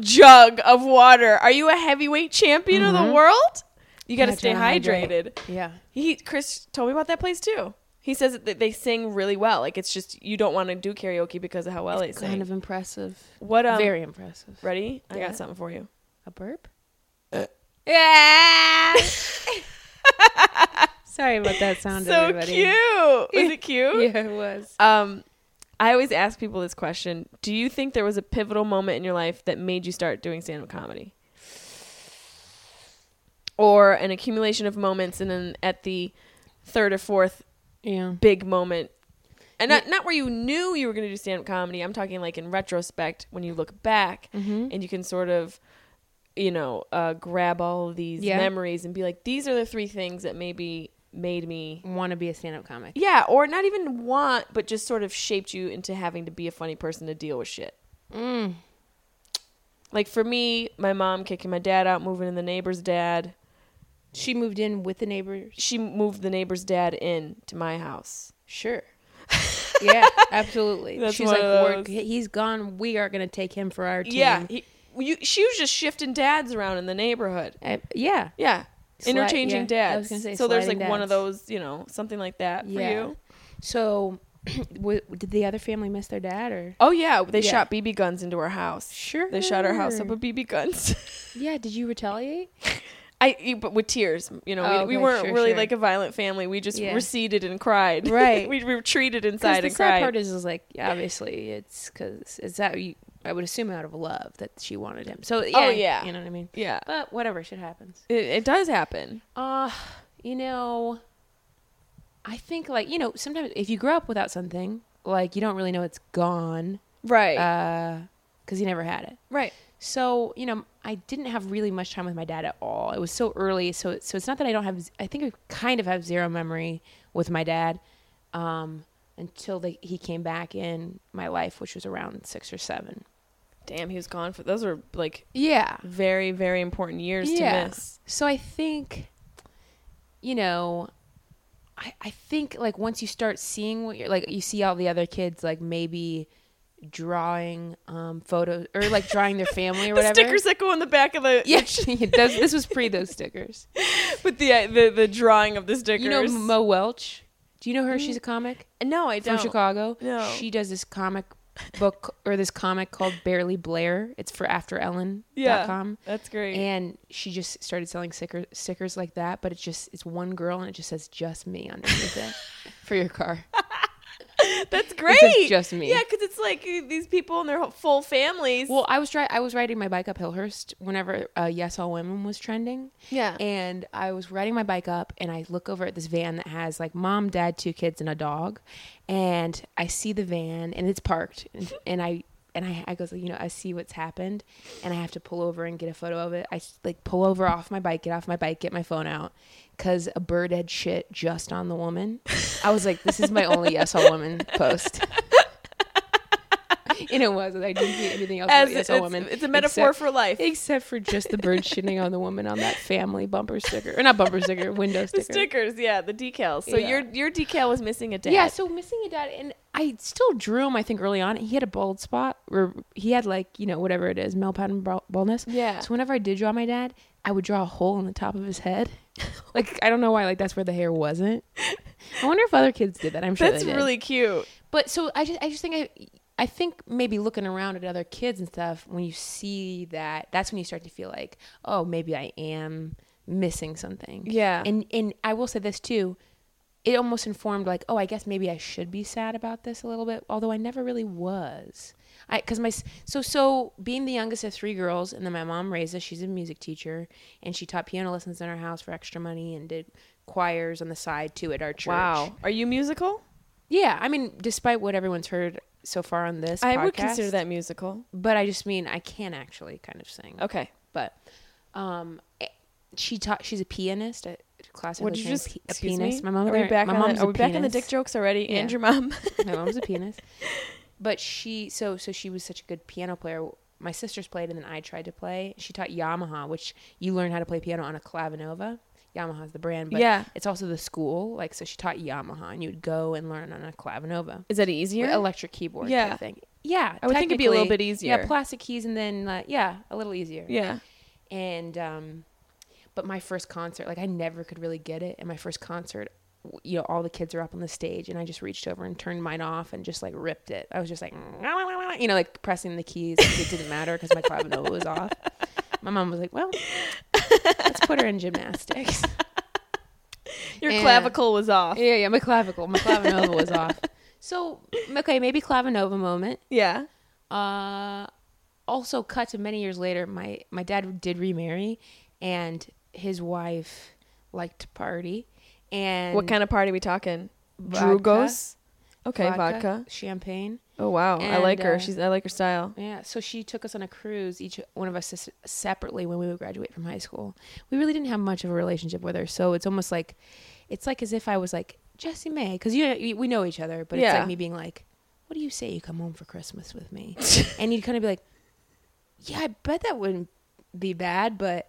jug of water. Are you a heavyweight champion mm-hmm. of the world? You got to stay hydrated. Yeah. He Chris told me about that place too. He says that they sing really well. Like it's just you don't want to do karaoke because of how well it's they sing. Kind of impressive. What? Um, Very impressive. Ready? Yeah. I got something for you. A burp? Uh. Yeah. Sorry about that sound, so everybody. So cute. Was it cute? Yeah, it was. Um. I always ask people this question. Do you think there was a pivotal moment in your life that made you start doing stand-up comedy? Or an accumulation of moments and then at the third or fourth yeah. big moment. And yeah. not, not where you knew you were going to do stand-up comedy. I'm talking like in retrospect when you look back mm-hmm. and you can sort of, you know, uh, grab all of these yeah. memories and be like, these are the three things that maybe... made me want to be a stand-up comic. Yeah, or not even want, but just sort of shaped you into having to be a funny person to deal with shit. Mm. Like for me, my mom kicking my dad out, moving in the neighbor's dad. She moved in with the neighbor? She moved the neighbor's dad in to my house. Sure. Yeah, absolutely. That's She's like, We're, he's gone. We are going to take him for our team. Yeah. He, you, she was just shifting dads around in the neighborhood. I, yeah. Yeah. Sli- interchanging yeah, dads. I was gonna say so there's like dads. One of those, you know, something like that yeah. for you. So w- did the other family miss their dad or? Oh yeah, they yeah. shot B B guns into our house. Sure. They shot our house up with B B guns. Yeah, did you retaliate? I, but with tears, you know, oh, we, okay, we weren't sure, really sure. like a violent family. We just yeah. receded and cried. Right. We retreated inside and cried. The sad part is, is like, obviously it's cause it's that you, I would assume out of love that she wanted him. So yeah, oh, yeah. you know what I mean? Yeah. But whatever, shit happens. It, it does happen. Uh, you know, I think like, you know, sometimes if you grow up without something, like you don't really know it's gone. Right. Uh, cause you never had it. Right. So, you know, I didn't have really much time with my dad at all. It was so early. So, so it's not that I don't have, I think I kind of have zero memory with my dad um, until the, he came back in my life, which was around six or seven. Damn, he was gone for, those were like, yeah, very, very important years yeah. to miss. So I think, you know, I, I think like once you start seeing what you're like, you see all the other kids, like maybe drawing um photos or like drawing their family or the whatever stickers that go on the back of the yeah does, this was pre those stickers but the, uh, the the drawing of the stickers. You know Mo Welch? Do you know her? Mm. She's a comic. No, I don't. From Chicago. No, she does this comic book or this comic called Barely Blair. It's for after ellen dot com. Yeah, that's great. And she just started selling sticker, stickers like that, but it's just it's one girl and it just says just me underneath it for your car. That's great. It's just me. Yeah, because it's like these people and their full families. Well, I was dri- I was riding my bike up Hillhurst whenever uh, Yes All Women was trending. Yeah. And I was riding my bike up and I look over at this van that has like mom, dad, two kids, and a dog. And I see the van and it's parked. And, and I and I, I goes, you know, I see what's happened and I have to pull over and get a photo of it. I like pull over off my bike, get off my bike, get my phone out. Because a bird had shit just on the woman. I was like, this is my only Yes All Woman post. And it was. I didn't see anything else about Yes All Woman. It's a metaphor except, for life. Except for just the bird shitting on the woman on that family bumper sticker. Or not bumper sticker, window sticker. The stickers, yeah, the decals. So yeah. your your decal was missing a dad. Yeah, so missing a dad. And I still drew him, I think, early on. He had a bald spot. Or he had like, you know, whatever it is, male pattern baldness. Yeah. So whenever I did draw my dad, I would draw a hole in the top of his head. Like, I don't know why, like, that's where the hair wasn't. I wonder if other kids did that. I'm sure that's they did. Really cute. But so I just I just think I I think maybe looking around at other kids and stuff, when you see that, that's when you start to feel like, oh, maybe I am missing something. Yeah. And and I will say this too, it almost informed like, oh, I guess maybe I should be sad about this a little bit, although I never really was. I, cause my, so, so being the youngest of three girls and then my mom raised us, she's a music teacher and she taught piano lessons in our house for extra money and did choirs on the side too at our church. Wow. Are you musical? Yeah. I mean, despite what everyone's heard so far on this I podcast, would consider that musical, but I just mean, I can actually kind of sing. Okay. But, um, she taught, she's a pianist at classical. Would you just, p- a pianist. Me? My mom, are we back, my on, mom's the, are we back on the dick jokes already? Yeah. And your mom, my mom's a pianist. But she, so so she was such a good piano player. My sisters played, and then I tried to play. She taught Yamaha, which you learn how to play piano on a clavinova. Yamaha's the brand, but yeah. It's also the school. Like, so she taught Yamaha, and you would go and learn on a clavinova. Is that easier? Or electric keyboard, yeah. Type thing. Yeah, I would think it'd be a little bit easier. Yeah, plastic keys, and then uh, yeah, a little easier. Yeah, and um, but my first concert, like I never could really get it, and my first concert. You know, all the kids are up on the stage and I just reached over and turned mine off and just like ripped it. I was just like, you know, like pressing the keys. It didn't matter because my clavinova was off. My mom was like, well, let's put her in gymnastics. Your and clavicle was off. Yeah, yeah, my clavicle. My clavinova was off. So, okay, maybe clavinova moment. Yeah. Uh, also cut to many years later, my, my dad did remarry and his wife liked to party. And what kind of party are we talking? Vodka, Drugos? Okay, vodka, vodka. Champagne. Oh, wow. And I like her. Uh, She's I like her style. Yeah. So she took us on a cruise, each one of us separately when we would graduate from high school. We really didn't have much of a relationship with her. So it's almost like, it's like as if I was like, Jesse May. Because you, we know each other, but it's yeah. like me being like, what do you say you come home for Christmas with me? And you'd kind of be like, yeah, I bet that wouldn't be bad, but...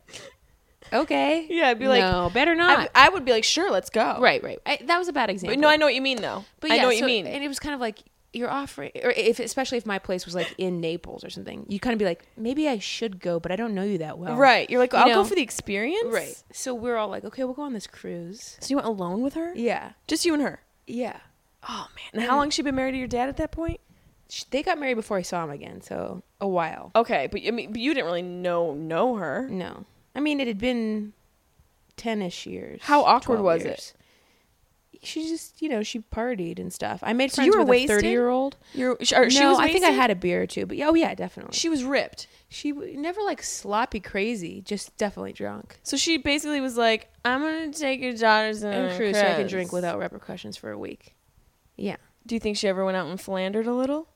Okay. Yeah, I'd be no, like, no, better not. I, I would be like, sure, let's go. Right, right. I, that was a bad example. But no, I know what you mean, though. But yeah, I know what so, you mean. And it was kind of like you're offering, or if especially if my place was like in Naples or something, you kind of be like, maybe I should go, but I don't know you that well. Right. You're like, I'll you know? go for the experience. Right. So we're all like, okay, we'll go on this cruise. So you went alone with her? Yeah, just you and her. Yeah. Oh man. And, and how long she been married to your dad at that point? They got married before I saw him again, so a while. Okay, but I mean, but you didn't really know know her. No. I mean, it had been, ten-ish years. How awkward was years. it? She just, you know, she partied and stuff. I made friends so with wasted? a thirty-year-old. You're, she, no, she was I think I had a beer or two, but oh yeah, definitely. She was ripped. She never like sloppy crazy, just definitely drunk. So she basically was like, I'm going to take your daughters on a cruise so I can drink without repercussions for a week. Yeah. Do you think she ever went out and philandered a little?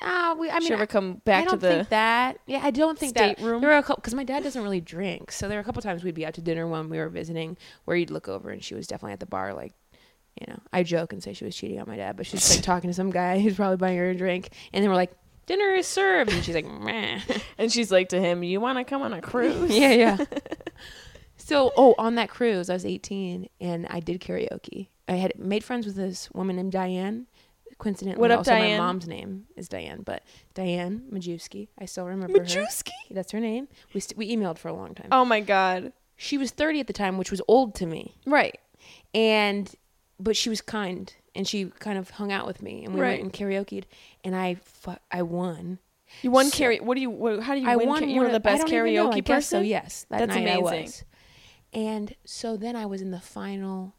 No, we, I mean, she ever come back to the I don't think that. Yeah, I don't think that. There were a couple, because my dad doesn't really drink. So there were a couple times we'd be out to dinner when we were visiting where you'd look over and she was definitely at the bar. Like, you know, I joke and say she was cheating on my dad, but she's like talking to some guy who's probably buying her a drink. And then we're like, dinner is served. And she's like, meh. And she's like to him, you want to come on a cruise? Yeah, yeah. So, oh, on that cruise, I was eighteen and I did karaoke. I had made friends with this woman named Diane. Coincidentally, what up, also Diane? My mom's name is Diane, but Diane Majewski, I still remember Majewski? her. That's her name. We st- we emailed for a long time. Oh my God. She was thirty at the time, which was old to me. Right. And, but she was kind and she kind of hung out with me and we right. went and karaoke'd and I, fu- I won. You won so, karaoke? What do you, what, how do you I win? Won ca- you were the best karaoke person? Guess so, yes. That That's amazing. I was. And so then I was in the final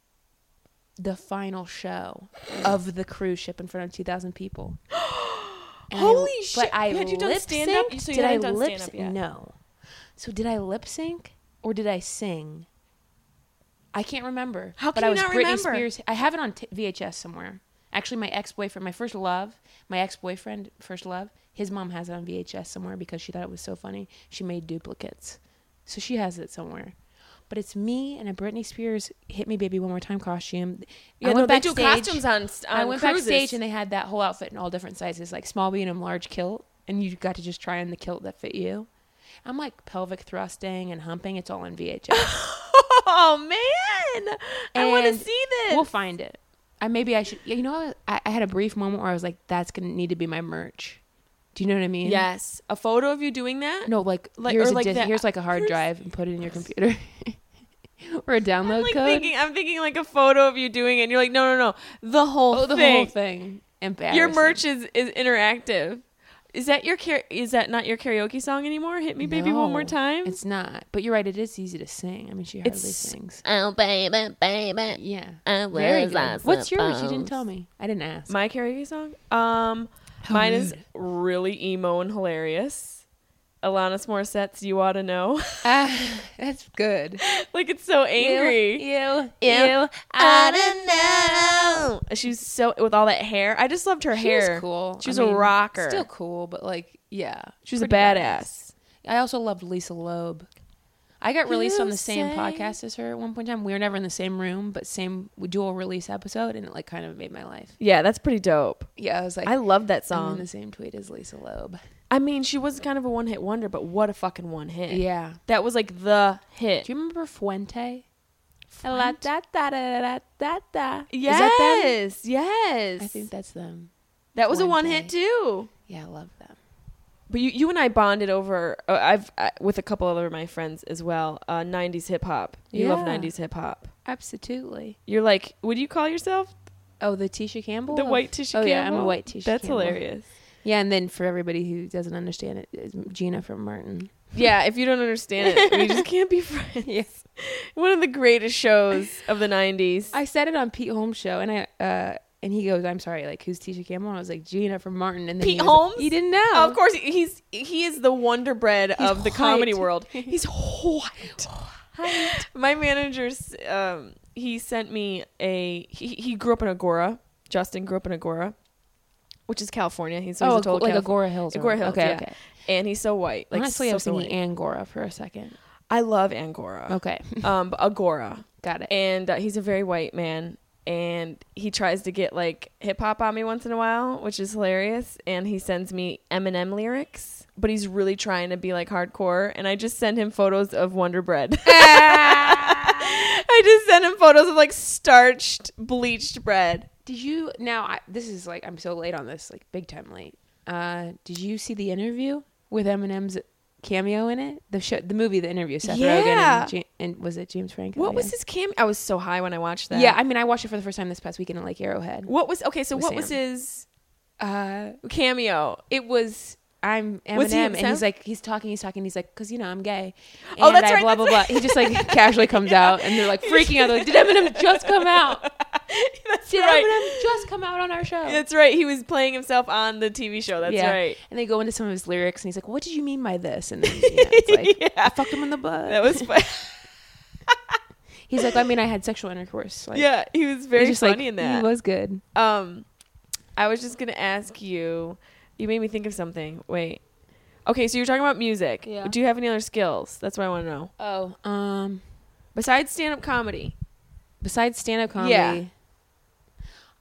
the final show of the cruise ship in front of two thousand people. And holy I, shit. But I had you done stand up? So you did I done lip stand up yet? No. So did I lip sync or did I sing? I can't remember. How can but you I was not Britney remember? Spears. I have it on t- V H S somewhere. Actually, my ex-boyfriend, my first love, my ex-boyfriend, first love, his mom has it on V H S somewhere because she thought it was so funny. She made duplicates. So she has it somewhere. But it's me and a Britney Spears "Hit Me, Baby, One More Time" costume. Yeah, I went no, backstage, they do costumes on, on I went cruises. Backstage and they had that whole outfit in all different sizes, like small, medium, large kilt, and you got to just try on the kilt that fit you. I'm like pelvic thrusting and humping. It's all on V H S. Oh man, and I want to see this. We'll find it. I maybe I should. You know, I, I had a brief moment where I was like, "That's gonna need to be my merch." Do you know what I mean? Yes, a photo of you doing that. No, like, like here's or a like dis- that, here's like a hard drive and put it in your computer. Or a download I'm like code. Thinking, I'm thinking like a photo of you doing it. And you're like, no, no, no, the whole oh, the thing. The whole thing. Embarrassing. Your merch is, is interactive. Is that your is that not your karaoke song anymore? Hit me, baby, no, one more time. It's not. But you're right. It is easy to sing. I mean, she hardly it's, sings. Oh, baby, baby. Yeah. I Very good. What's yours? You didn't tell me. I didn't ask. My karaoke song. Um, How mine rude. is really emo and hilarious. Alanis Morissette's "You Oughta Know." Uh, that's good. Like it's so angry. You, you, you oughta know. She was so with all that hair. I just loved her she hair. She was cool. She was I a mean, rocker. Still cool, but like yeah, she was a badass. badass. I also loved Lisa Loeb. I got released you on the same say. podcast as her at one point in time. We were never in the same room, but same dual release episode, and it like kind of made my life. Yeah, that's pretty dope. Yeah, I was like, I love that song. I'm in the same tweet as Lisa Loeb. I mean, she was kind of a one-hit wonder, but what a fucking one hit. Yeah. That was like the hit. Do you remember Fuente? La da da da da da. Yes. Is that them? Yes. I think that's them. That Fuente. was a one hit too. Yeah, I love them. But you, you and I bonded over, uh, I've uh, with a couple other of my friends as well, uh, nineties hip hop. You yeah. love nineties hip hop. Absolutely. You're like, what do you call yourself? Oh, the Tisha Campbell? The of, white Tisha oh, Campbell. Oh yeah, I'm a white Tisha that's Campbell. That's hilarious. Yeah, and then for everybody who doesn't understand it, it's Gina from Martin. Yeah, if you don't understand it, we just can't be friends. Yes. One of the greatest shows of the nineties. I said it on Pete Holmes' show, and I uh, and he goes, I'm sorry, like, who's Tisha Campbell? And I was like, Gina from Martin. And then Pete he Holmes? Like, he didn't know. Oh, of course, he's he is the Wonder Bread he's of white. the comedy world. He's white. White. My manager, um, he sent me a, he, he grew up in Agora. Justin grew up in Agora. Which is California. He's always oh, told like Calif- Agora Hills. Agora Hills, okay, yeah. Okay. And he's so white. Like, honestly, so I was so thinking white. Angora for a second. I love Angora. Okay. um, Agora. Got it. And uh, he's a very white man. And he tries to get like hip hop on me once in a while, which is hilarious. And he sends me Eminem lyrics, but he's really trying to be like hardcore. And I just send him photos of Wonder Bread. I just send him photos of like starched, bleached bread. Did you now? I, this is like I'm so late on this, like big time late. Uh, did you see The Interview with Eminem's cameo in it? The show, the movie, The Interview. Seth yeah. Rogen and, and was it James Franco? What was his cameo? I was so high when I watched that. Yeah, I mean, I watched it for the first time this past weekend in Lake Arrowhead. What was okay? So what Sam. was his uh, cameo? It was I'm Eminem, and himself? he's like, he's talking, he's talking, he's like, because you know I'm gay. And oh, that's I, right. Blah blah blah. He just like casually comes yeah. out, and they're like freaking out. They're like, did Eminem just come out? That's did right. Eminem just come out on our show? That's right. He was playing himself on the T V show. That's yeah. right. And they go into some of his lyrics, and he's like, what did you mean by this? And then you know, it's like, yeah. I fucked him in the butt. That was fun. He's like, I mean, I had sexual intercourse. Like, yeah, he was very was funny like, in that. He was good. Um, I was just gonna ask you. You made me think of something. Wait. Okay, so you're talking about music. Yeah. Do you have any other skills? That's what I want to know. Oh. Um, besides stand-up comedy. Besides stand-up comedy. Yeah.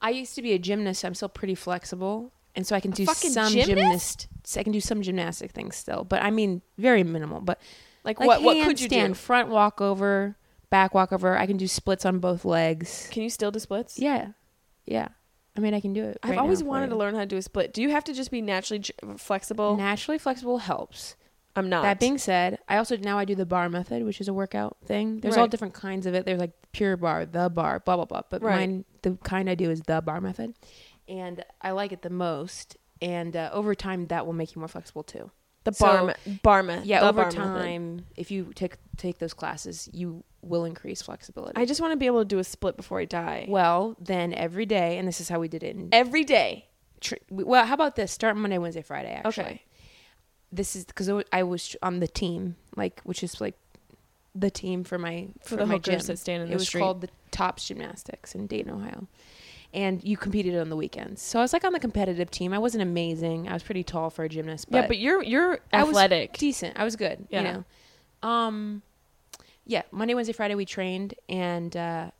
I used to be a gymnast. So I'm still pretty flexible. And so I can a do some gymnast? gymnast. So I can do some gymnastic things still. But I mean, very minimal. But like, like what, what could you stand, do? Front walkover, back walkover. I can do splits on both legs. Can you still do splits? Yeah. Yeah. I mean, I can do it. I've right always wanted you. to learn how to do a split. Do you have to just be naturally j- flexible? Naturally flexible helps. I'm not. That being said, I also, now I do the bar method, which is a workout thing. There's right. all different kinds of it. There's like pure bar, the bar, blah, blah, blah. But right. mine, the kind I do is the bar method. And I like it the most. And uh, over time, that will make you more flexible too. The so, bar, me- bar method. Yeah, the over time, method. if you take take those classes, you will increase flexibility. I just want to be able to do a split before I die. Well, then every day, and this is how we did it. In every day. Tr- well, how about this? Start Monday, Wednesday, Friday, actually. Okay. This is because I was on the team, like, which is like the team for my for, for the my gym. That stand in it the was street. Called the Tops Gymnastics in Dayton, Ohio. And you competed on the weekends. So I was like on the competitive team. I wasn't amazing. I was pretty tall for a gymnast. But yeah, but you're you're athletic. I was decent. I was good. Yeah. You know? Um, yeah. Monday, Wednesday, Friday we trained, and uh,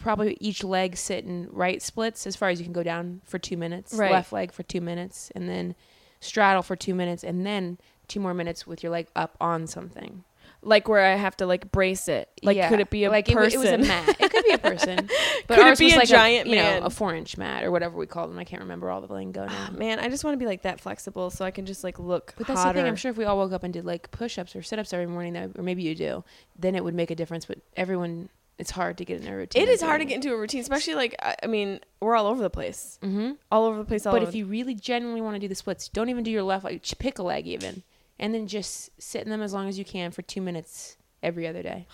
probably each leg sit in right splits as far as you can go down for two minutes. Right. Left leg for two minutes and then straddle for two minutes and then two more minutes with your leg up on something. Like where I have to like brace it. Like yeah. could it be a like person? It, w- it was a mat. It could be a person. But could it be a like giant a, man? You know, a four inch mat or whatever we called them. I can't remember all the lingo now. Oh, man, I just want to be like that flexible so I can just like look But hotter. That's the thing. I'm sure if we all woke up and did like push-ups or sit-ups every morning, that, or maybe you do, then it would make a difference. But everyone, it's hard to get in a routine. It is hard to get into a routine, especially like, I mean, we're all over the place. Mm-hmm. All over the place. All but over if you really genuinely want to do the splits, don't even do your left leg. Pick a leg even. And then just sit in them as long as you can for two minutes every other day.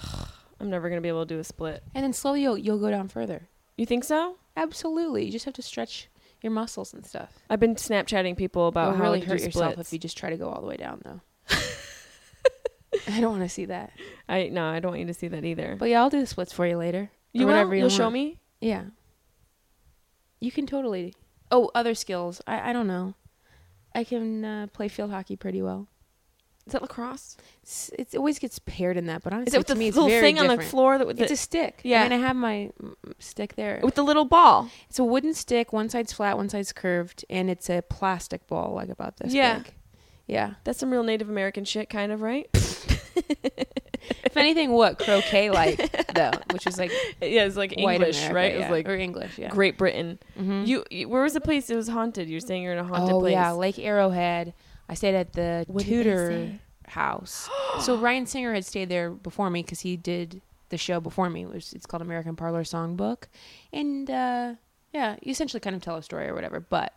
I'm never going to be able to do a split. And then slowly you'll, you'll go down further. You think so? Absolutely. You just have to stretch your muscles and stuff. I've been Snapchatting people about It'll how really to hurt do yourself splits. If you just try to go all the way down, though. I don't want to see that. I No, I don't want you to see that either. But yeah, I'll do the splits for you later. You will? You You'll show me? Yeah. You can totally. Oh, other skills. I, I don't know. I can uh, play field hockey pretty well. Is that lacrosse? It's, it's, it always gets paired in that, but honestly, is it with to the me, it's little very thing different. On the floor? That, with it's the, a stick. Yeah. I mean, I have my stick there. With the little ball. It's a wooden stick. One side's flat, one side's curved, and it's a plastic ball, like about this yeah. big. Yeah. That's some real Native American shit, kind of, right? If anything, what? Croquet-like, though, which is like yeah, it's like English, America, right? Yeah. It's like or English, yeah. Great Britain. Mm-hmm. You, you, where was the place? It was haunted. You're saying you're in a haunted oh, place. Oh, yeah. Lake Arrowhead. I stayed at the what Tudor house. So Ryan Singer had stayed there before me because he did the show before me. Which it's called American Parlor Songbook. And uh, yeah, you essentially kind of tell a story or whatever. But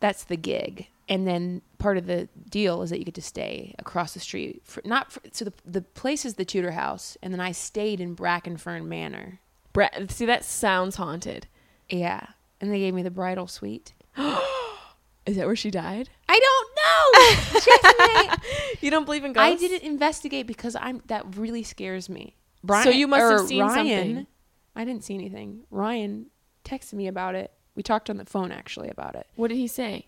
that's the gig. And then part of the deal is that you get to stay across the street. For, not for, So the the place is the Tudor house. And then I stayed in Brackenfern Manor. Bra- See, that sounds haunted. Yeah. And they gave me the bridal suite. Is that where she died? I don't know. Jesse May. You don't believe in ghosts? I didn't investigate because I'm that really scares me. Brian, so you must have seen Ryan, something. I didn't see anything. Ryan texted me about it. We talked on the phone actually about it. What did he say?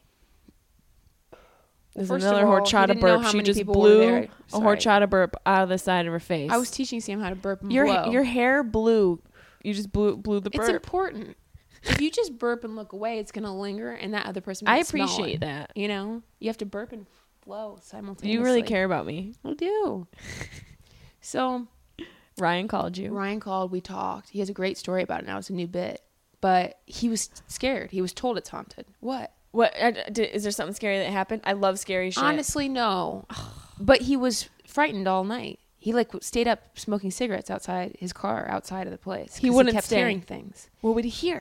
There's First another all, horchata burp. She just blew a horchata burp out of the side of her face. I was teaching Sam how to burp and your, blow. Your hair blew. You just blew blew the burp. It's important. If you just burp and look away, it's going to linger, and that other person might I appreciate it, that. You know? You have to burp and flow simultaneously. You really care about me. I do. So. Ryan called you. Ryan called. We talked. He has a great story about it now. It's a new bit. But he was scared. He was told it's haunted. What? What? I, did, is there something scary that happened? I love scary shit. Honestly, no. But he was frightened all night. He like stayed up smoking cigarettes outside his car, outside of the place. He wouldn't he kept stay. hearing things. What would he hear?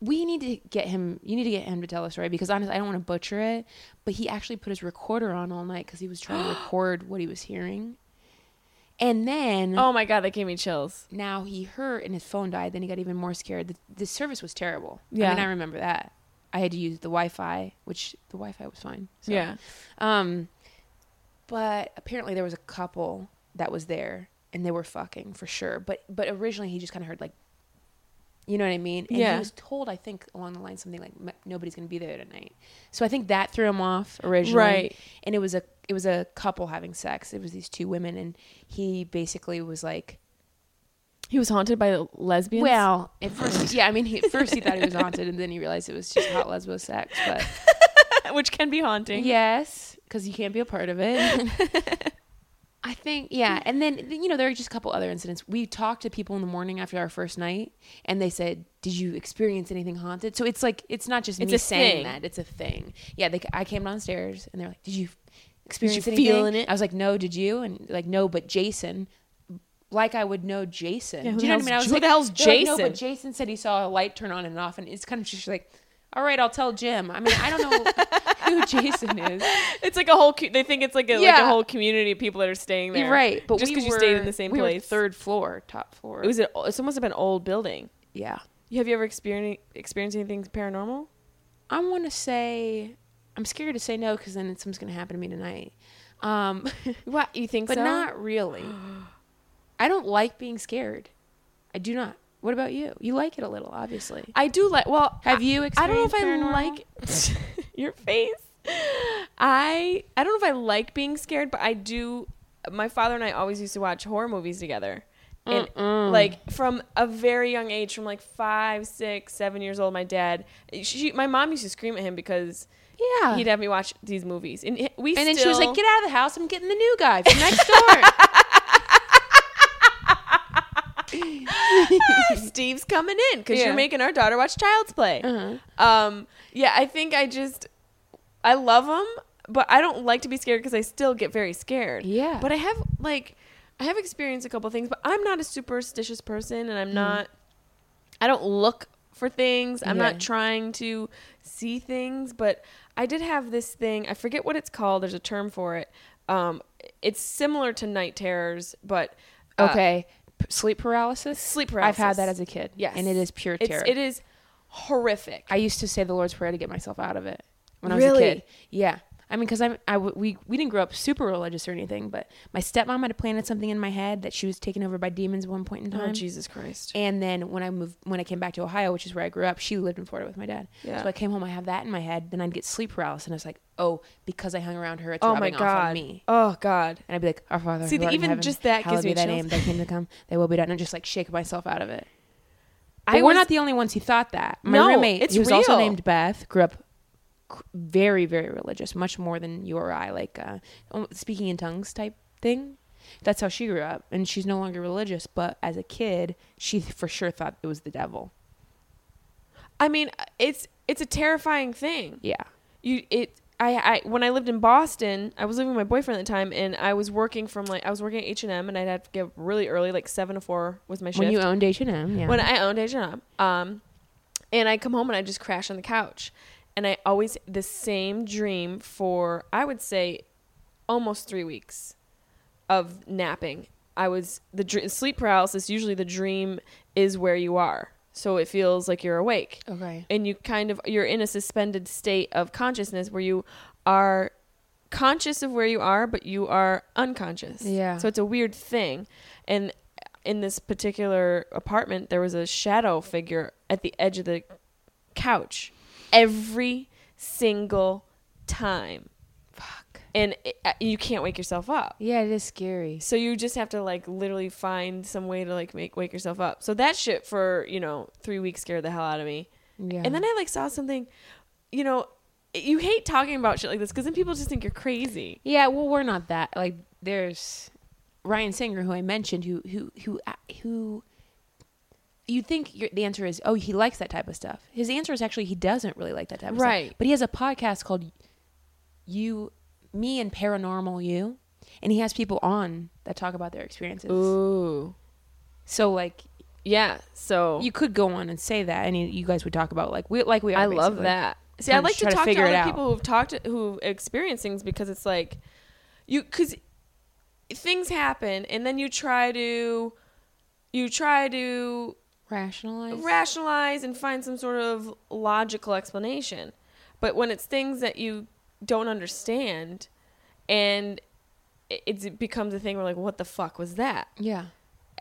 we need to get him, you need to get him to tell a story, because honestly, I don't want to butcher it, but he actually put his recorder on all night because he was trying to record what he was hearing. And then... Oh my God, that gave me chills. Now he heard and his phone died. Then he got even more scared. The, the service was terrible. Yeah. I mean, I remember that. I had to use the Wi-Fi, which the Wi-Fi was fine. So. Yeah. Um, but apparently there was a couple that was there and they were fucking for sure. But but originally he just kind of heard like, you know what I mean? And yeah. he was told, I think, along the line something like, nobody's going to be there tonight. So I think that threw him off originally. Right. And it was a it was a couple having sex. It was these two women, and he basically was like... He was haunted by the lesbians? Well, at first... yeah, I mean, he, at first he thought he was haunted, and then he realized it was just hot lesbo sex, but... Which can be haunting. Yes, because you can't be a part of it. I think, yeah. And then, you know, there are just a couple other incidents. We talked to people in the morning after our first night, and they said, did you experience anything haunted? So it's like, it's not just it's me saying thing. that. It's a thing. Yeah, they, I came downstairs, and they're like, did you experience did you anything? Feeling it? I was like, no, did you? And like, no, but Jason... Like I would know Jason. Yeah, do you know what I mean? I was who like, the hell's Jason? Like, no, but Jason said he saw a light turn on and off, and it's kind of just like, all right, I'll tell Jim. I mean, I don't know who Jason is. It's like a whole. They think it's like a, yeah. like a whole community of people that are staying there, right? But just because we you stayed in the same we place, were third floor, top floor. It was. A, it's almost like an old building. Yeah. Have you ever experienced experienced anything paranormal? I want to say, I'm scared to say no because then something's going to happen to me tonight. Um, what you think? But so? Not really. I don't like being scared. I do not. What about you? You like it a little, obviously. I do like... Well, have you experienced I don't know if paranormal? I like... Your face. I I don't know if I like being scared, but I do... My father and I always used to watch horror movies together. And, Mm-mm. like, from a very young age, from, like, five, six, seven years old, my dad... She, my mom used to scream at him because... Yeah. He'd have me watch these movies. And we And still, then she was like, get out of the house. I'm getting the new guy from next door. Steve's coming in because yeah. you're making our daughter watch Child's Play. Uh-huh. Um, yeah, I think I just I love them, but I don't like to be scared because I still get very scared. Yeah, but I have like I have experienced a couple things, but I'm not a superstitious person, and I'm mm. not. I don't look for things. I'm yeah. not trying to see things, but I did have this thing. I forget what it's called. There's a term for it. Um, it's similar to night terrors, but uh, okay. Sleep paralysis? Sleep paralysis. I've had that as a kid. Yes. And it is pure terror. It's, it is horrific. I used to say the Lord's Prayer to get myself out of it when really? I was a kid. Yeah. I mean, because I, I, we, we didn't grow up super religious or anything, but my stepmom had planted something in my head that she was taken over by demons at one point in time. Oh, Jesus Christ. And then when I moved, when I came back to Ohio, which is where I grew up, she lived in Florida with my dad. Yeah. So I came home, I have that in my head, then I'd get sleep paralysis, and I was like, oh, because I hung around her, it's oh rubbing my God. off on me. Oh, God. And I'd be like, our Father, see, who art even in heaven, just that gives me that name, thy kingdom come, thy will be done, and just like shake myself out of it. But I we're was, not the only ones who thought that. My no, roommate, it's he was real. also named Beth, grew up very very religious, much more than you or I, like uh speaking in tongues type thing. That's how she grew up, and she's no longer religious, but as a kid she for sure thought it was the devil. I mean, it's it's a terrifying thing. Yeah. You it I, I when I lived in Boston, I was living with my boyfriend at the time, and I was working from like I was working at H and M, and I'd have to get up really early, like seven to four was my shift. When you owned H and M, yeah. When I owned H and M. Um and I'd come home and I'd just crash on the couch. And I always the same dream for, I would say, almost three weeks of napping. I was the dr- sleep paralysis. Usually the dream is where you are. So it feels like you're awake. Okay. And you kind of you're in a suspended state of consciousness where you are conscious of where you are, but you are unconscious. Yeah. So it's a weird thing. And in this particular apartment, there was a shadow figure at the edge of the couch. Every single time. Fuck. And it, you can't wake yourself up. Yeah, it is scary. So you just have to like literally find some way to like make wake yourself up. So that shit for, you know, three weeks scared the hell out of me. Yeah. And then I like saw something, you know, you hate talking about shit like this because then people just think you're crazy. Yeah, well, we're not that. Like there's Ryan Singer, who I mentioned, who, who, who, who, you think your, the answer is, oh, he likes that type of stuff. His answer is actually he doesn't really like that type of right. stuff. Right. But he has a podcast called You, Me and Paranormal You. And he has people on that talk about their experiences. Ooh. So like Yeah, so you could go on and say that, and you, you guys would talk about like we like we. Are I basically. Love that. See, I like to talk to, to other people who've talked to, who experience things, because it's like you because things happen, and then you try to you try to rationalize, rationalize, and find some sort of logical explanation. But when it's things that you don't understand, and it, it becomes a thing where like, what the fuck was that? Yeah.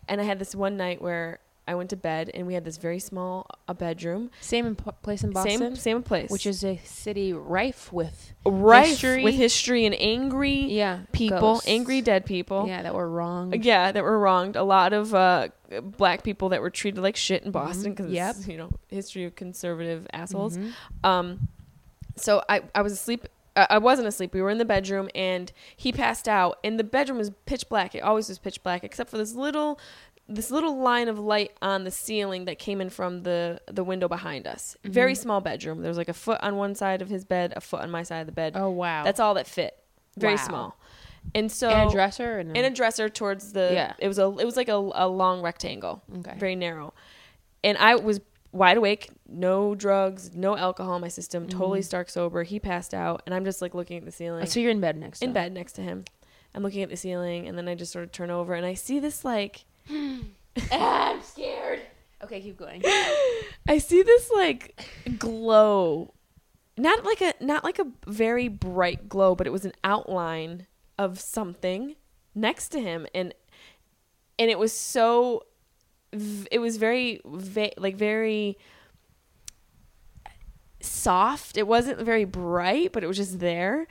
And I had this one night where I went to bed, and we had this very small a bedroom. Same in, place in Boston? Same, same place. Which is a city rife with rife history. with history and angry yeah, people. Ghosts. Angry dead people. Yeah, that were wronged. Yeah, that were wronged. A lot of uh, black people that were treated like shit in Boston, because mm-hmm. yep. it's, you know, history of conservative assholes. Mm-hmm. Um, so I, I was asleep. Uh, I wasn't asleep. We were in the bedroom, and he passed out, and the bedroom was pitch black. It always was pitch black, except for this little... this little line of light on the ceiling that came in from the, the window behind us. Mm-hmm. Very small bedroom. There was like a foot on one side of his bed, a foot on my side of the bed. Oh, wow. That's all that fit. Very wow. small. And so... And a dresser? And a, and a dresser towards the... Yeah. It was, a, it was like a, a long rectangle. Okay. Very narrow. And I was wide awake. No drugs. No alcohol in my system. Mm-hmm. Totally stark sober. He passed out. And I'm just like looking at the ceiling. Oh, so you're in bed next to in him. In bed next to him. I'm looking at the ceiling. And then I just sort of turn over. And I see this like... I'm scared. Okay, keep going. I see this like glow, not like a not like a very bright glow, but it was an outline of something next to him, and and it was so it was very va- like very soft. It wasn't very bright, but it was just there,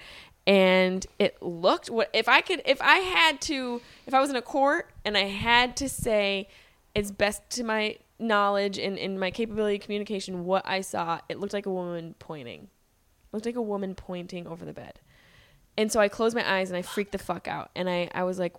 and it looked what if I could if I had to if I was in a court and I had to say it's best to my knowledge and in my capability of communication what I saw, it looked like a woman pointing it looked like a woman pointing over the bed. And so I closed my eyes and I freaked the fuck out, and I, I was like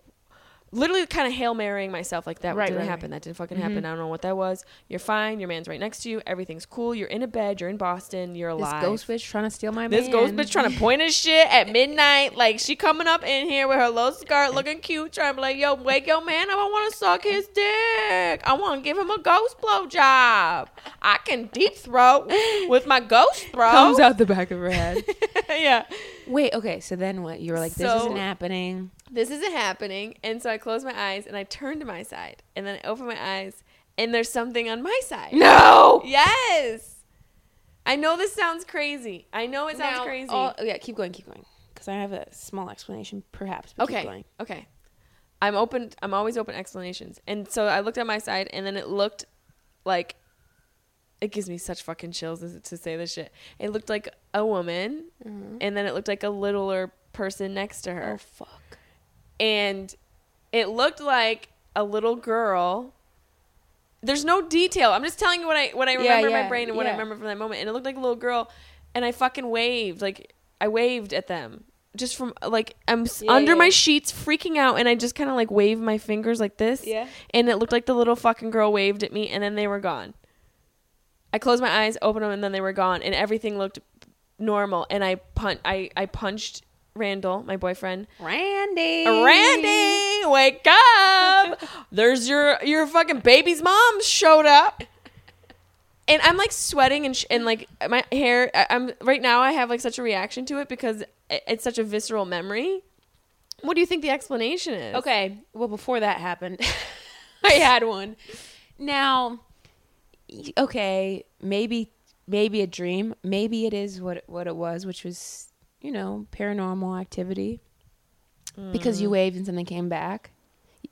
literally kind of Hail Marying myself like that right, didn't right, happen right. that didn't fucking mm-hmm. happen. I don't know what that was. You're fine. Your man's right next to you. Everything's cool. You're in a bed. You're in Boston. You're alive. This ghost bitch trying to steal my this man. This ghost bitch trying to point his shit at midnight. Like she coming up in here with her low skirt looking cute trying to be like, yo, wake your man up. I want to suck his dick. I want to give him a ghost blow job. I can deep throat with my ghost throat. Comes out the back of her head. Yeah. Wait, okay. So then what? You were like, this so, isn't happening. This isn't happening. And so I closed my eyes and I turned to my side and then I opened my eyes and there's something on my side. No. Yes. I know this sounds crazy. I know it sounds now, crazy. All, yeah. Keep going. Keep going. Because I have a small explanation perhaps. But okay. Keep going. Okay. I'm open. I'm always open to explanations. And so I looked at my side and then it looked like, it gives me such fucking chills to say this shit. It looked like a woman mm-hmm. and then it looked like a littler person next to her. Oh, fuck. And it looked like a little girl. There's no detail. I'm just telling you what I what I remember yeah, yeah, in my brain and what yeah. I remember from that moment. And it looked like a little girl. And I fucking waved. Like, I waved at them. Just from, like, I'm yeah, under yeah. my sheets freaking out. And I just kind of, like, waved my fingers like this. Yeah. And it looked like the little fucking girl waved at me. And then they were gone. I closed my eyes, opened them, and then they were gone. And everything looked normal. And I pun- I, I punched... Randall, my boyfriend. Randy. Randy, wake up. There's your your fucking baby's mom showed up. And I'm like sweating and sh- and like my hair I'm right now I have like such a reaction to it because it's such a visceral memory. What do you think the explanation is? Okay, well before that happened, I had one. Now, okay, maybe maybe a dream, maybe it is what what it was, which was you know, paranormal activity mm. because you waved and something came back.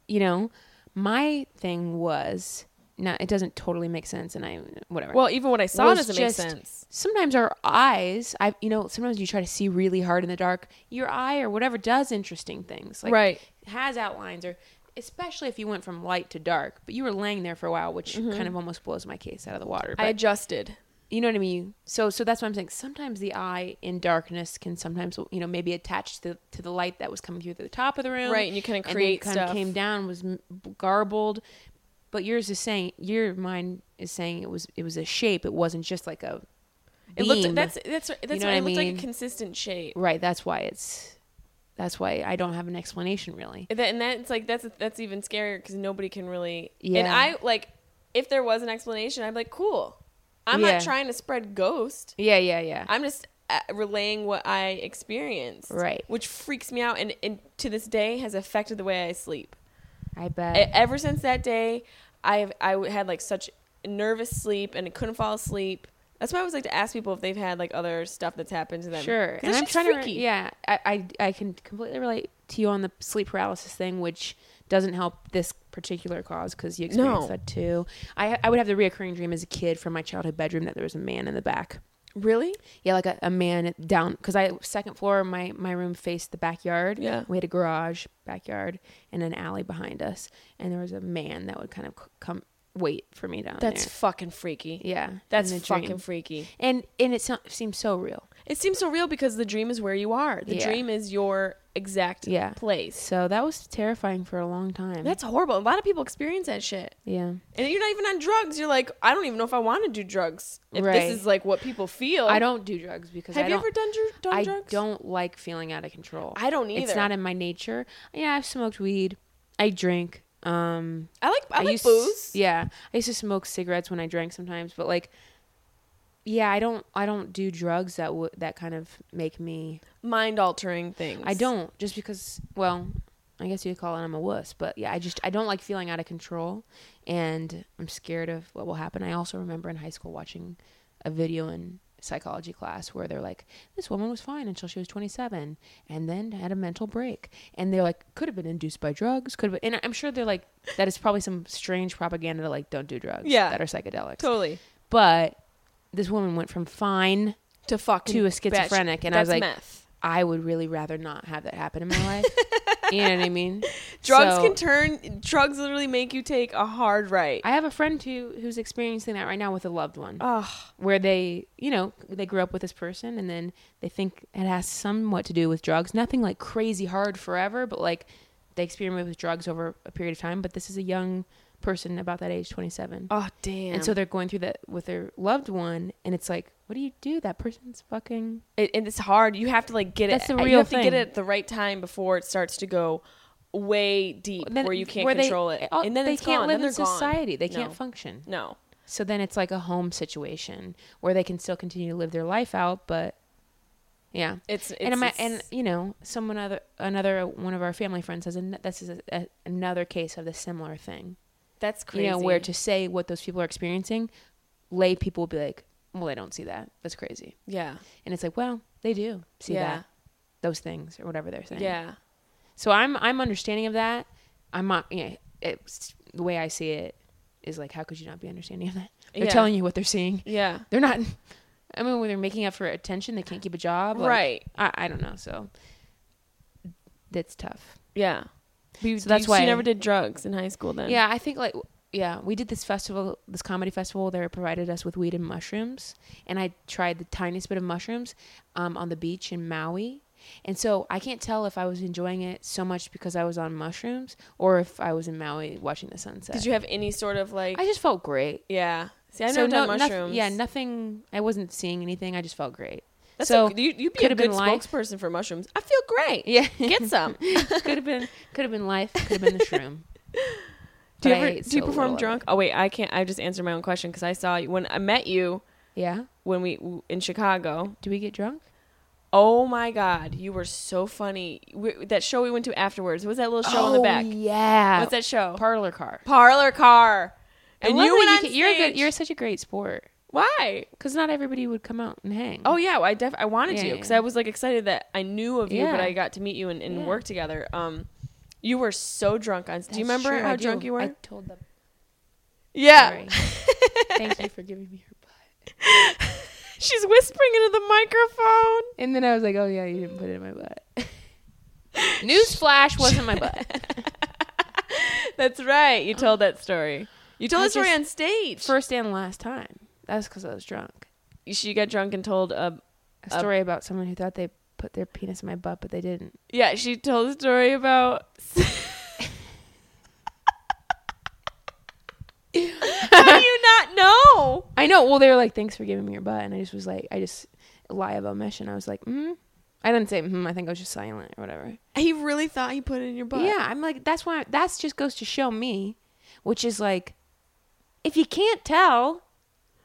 You know, my thing was not, it doesn't totally make sense. And I, whatever. Well, even what I saw doesn't just, make sense. Sometimes our eyes, I, you know, sometimes you try to see really hard in the dark, your eye or whatever does interesting things. Like right. has outlines or especially if you went from light to dark, but you were laying there for a while, which mm-hmm. kind of almost blows my case out of the water. But I adjusted. You know what I mean? So so that's what I'm saying. Sometimes the eye in darkness can sometimes, you know, maybe attach to, to the light that was coming through the top of the room. Right, and you kind of create stuff. And it kind of came down, was garbled. But yours is saying, your mind is saying it was it was a shape. It wasn't just like a beam. It looked, that's that's, that's you know what, what I mean? It looked like a consistent shape. Right, that's why it's, that's why I don't have an explanation really. And, that, and that's like, that's that's even scarier because nobody can really, yeah. and I like, if there was an explanation, I'd be like, cool. I'm yeah. not trying to spread ghost. Yeah, yeah, yeah. I'm just relaying what I experienced. Right. Which freaks me out and, and to this day has affected the way I sleep. I bet. I, ever since that day, I've I had like such nervous sleep and I couldn't fall asleep. That's why I always like to ask people if they've had like other stuff that's happened to them. Sure. And I'm trying freaky. to, yeah, I, I, I can completely relate to you on the sleep paralysis thing, which doesn't help this particular cause because you experienced no. that too. I I would have the reoccurring dream as a kid from my childhood bedroom that there was a man in the back. Really? Yeah, like a, a man down, because I second floor, my, my room faced the backyard. Yeah. We had a garage, backyard, and an alley behind us. And there was a man that would kind of come wait for me down that's there. That's fucking freaky. Yeah. That's fucking dream. freaky. And and it so, seems so real. It seems so real because the dream is where you are. The yeah. dream is your exact yeah. place. So that was terrifying for a long time. That's horrible. A lot of people experience that shit. Yeah. And you're not even on drugs. You're like, I don't even know if I want to do drugs. If right. this is like what people feel. I don't do drugs because have I don't. Have you ever done, done I drugs? I don't like feeling out of control. I don't either. It's not in my nature. Yeah, I've smoked weed. I drink. Um, I like I, I like used, booze. Yeah. I used to smoke cigarettes when I drank sometimes, but like yeah, I don't I don't do drugs that w- that kind of make me mind altering things. I don't just because well, I guess you could call it I'm a wuss, but yeah, I just I don't like feeling out of control and I'm scared of what will happen. I also remember in high school watching a video in psychology class where they're like, this woman was fine until she was twenty-seven and then had a mental break, and they're like, could have been induced by drugs, could have been, and I'm sure they're like, that is probably some strange propaganda that like don't do drugs yeah, that are psychedelics. Totally. But this woman went from fine to fuck to a schizophrenic, bitch. And that's I was like, meth. I would really rather not have that happen in my life. You know what I mean? Drugs so, can turn. Drugs literally make you take a hard right. I have a friend who who's experiencing that right now with a loved one, ugh. Where they, you know, they grew up with this person, and then they think it has somewhat to do with drugs. Nothing like crazy hard forever, but like they experiment with drugs over a period of time. But this is a young person about that age, twenty-seven. Oh damn! And so they're going through that with their loved one, and it's like, what do you do? That person's fucking it, and it's hard. You have to like get that's it. That's the real you have thing. To get it at the right time before it starts to go way deep then, where you can't where control they, it. All, and then they it's can't gone. Live then in society. Gone. They no. can't function. No. So then it's like a home situation where they can still continue to live their life out, but yeah, it's, it's and it's, and you know, someone other another one of our family friends has an, this is a, a, another case of the similar thing. That's crazy. You know, where to say what those people are experiencing, lay people will be like, well, I don't see that. That's crazy. Yeah. And it's like, well, they do see yeah. that, those things or whatever they're saying. Yeah. So I'm, I'm understanding of that. I'm not, yeah. You know, it's the way I see it is like, how could you not be understanding of that? They're yeah. telling you what they're seeing. Yeah. They're not, I mean, when they're making up for attention, they can't keep a job. Like, right. I, I don't know. So that's tough. Yeah. We, so that's you, why you never did drugs in high school then. Yeah. I think like, yeah, we did this festival, this comedy festival. They provided us with weed and mushrooms. And I tried the tiniest bit of mushrooms um, on the beach in Maui. And so I can't tell if I was enjoying it so much because I was on mushrooms or if I was in Maui watching the sunset. Did you have any sort of like... I just felt great. Yeah. See, I've so never no, done mushrooms. Noth- yeah, nothing... I wasn't seeing anything. I just felt great. That's so a, you, you'd be a good spokesperson life. For mushrooms. I feel great. Yeah. Get some. Could have been, could have been life. Could have been the shroom. Do you, ever, do so you perform drunk? Oh wait, I can't. I just answered my own question because I saw you when I met you. Yeah. When we in Chicago. Do we get drunk? Oh my God, you were so funny. We, that show we went to afterwards. What was that little show oh, on the back? Yeah. What's that show? Parlor Car. Parlor Car. And, and you went on stage. You're good. You're such a great sport. Why? Because not everybody would come out and hang. Oh yeah, well, I def I wanted yeah. to because I was like excited that I knew of you, yeah. but I got to meet you and, and yeah. work together. Um. You were so drunk on stage. Do you remember true, how I drunk do. You were? I told them. Yeah. Thank you for giving me her butt. She's whispering into the microphone. And then I was like, oh, yeah, you didn't put it in my butt. Newsflash wasn't my butt. That's right. You told that story. You told I that story on stage. First and last time. That was because I was drunk. She got drunk and told a, a story a, about someone who thought they put their penis in my butt, but they didn't. Yeah, she told a story about... How do you not know? I know. Well, they were like, thanks for giving me your butt. And I just was like, I just lie about mesh. And I was like, mm-hmm. I didn't say, mm-hmm. I think I was just silent or whatever. He really thought he put it in your butt. Yeah, I'm like, that's why, that's just goes to show me, which is like, if you can't tell,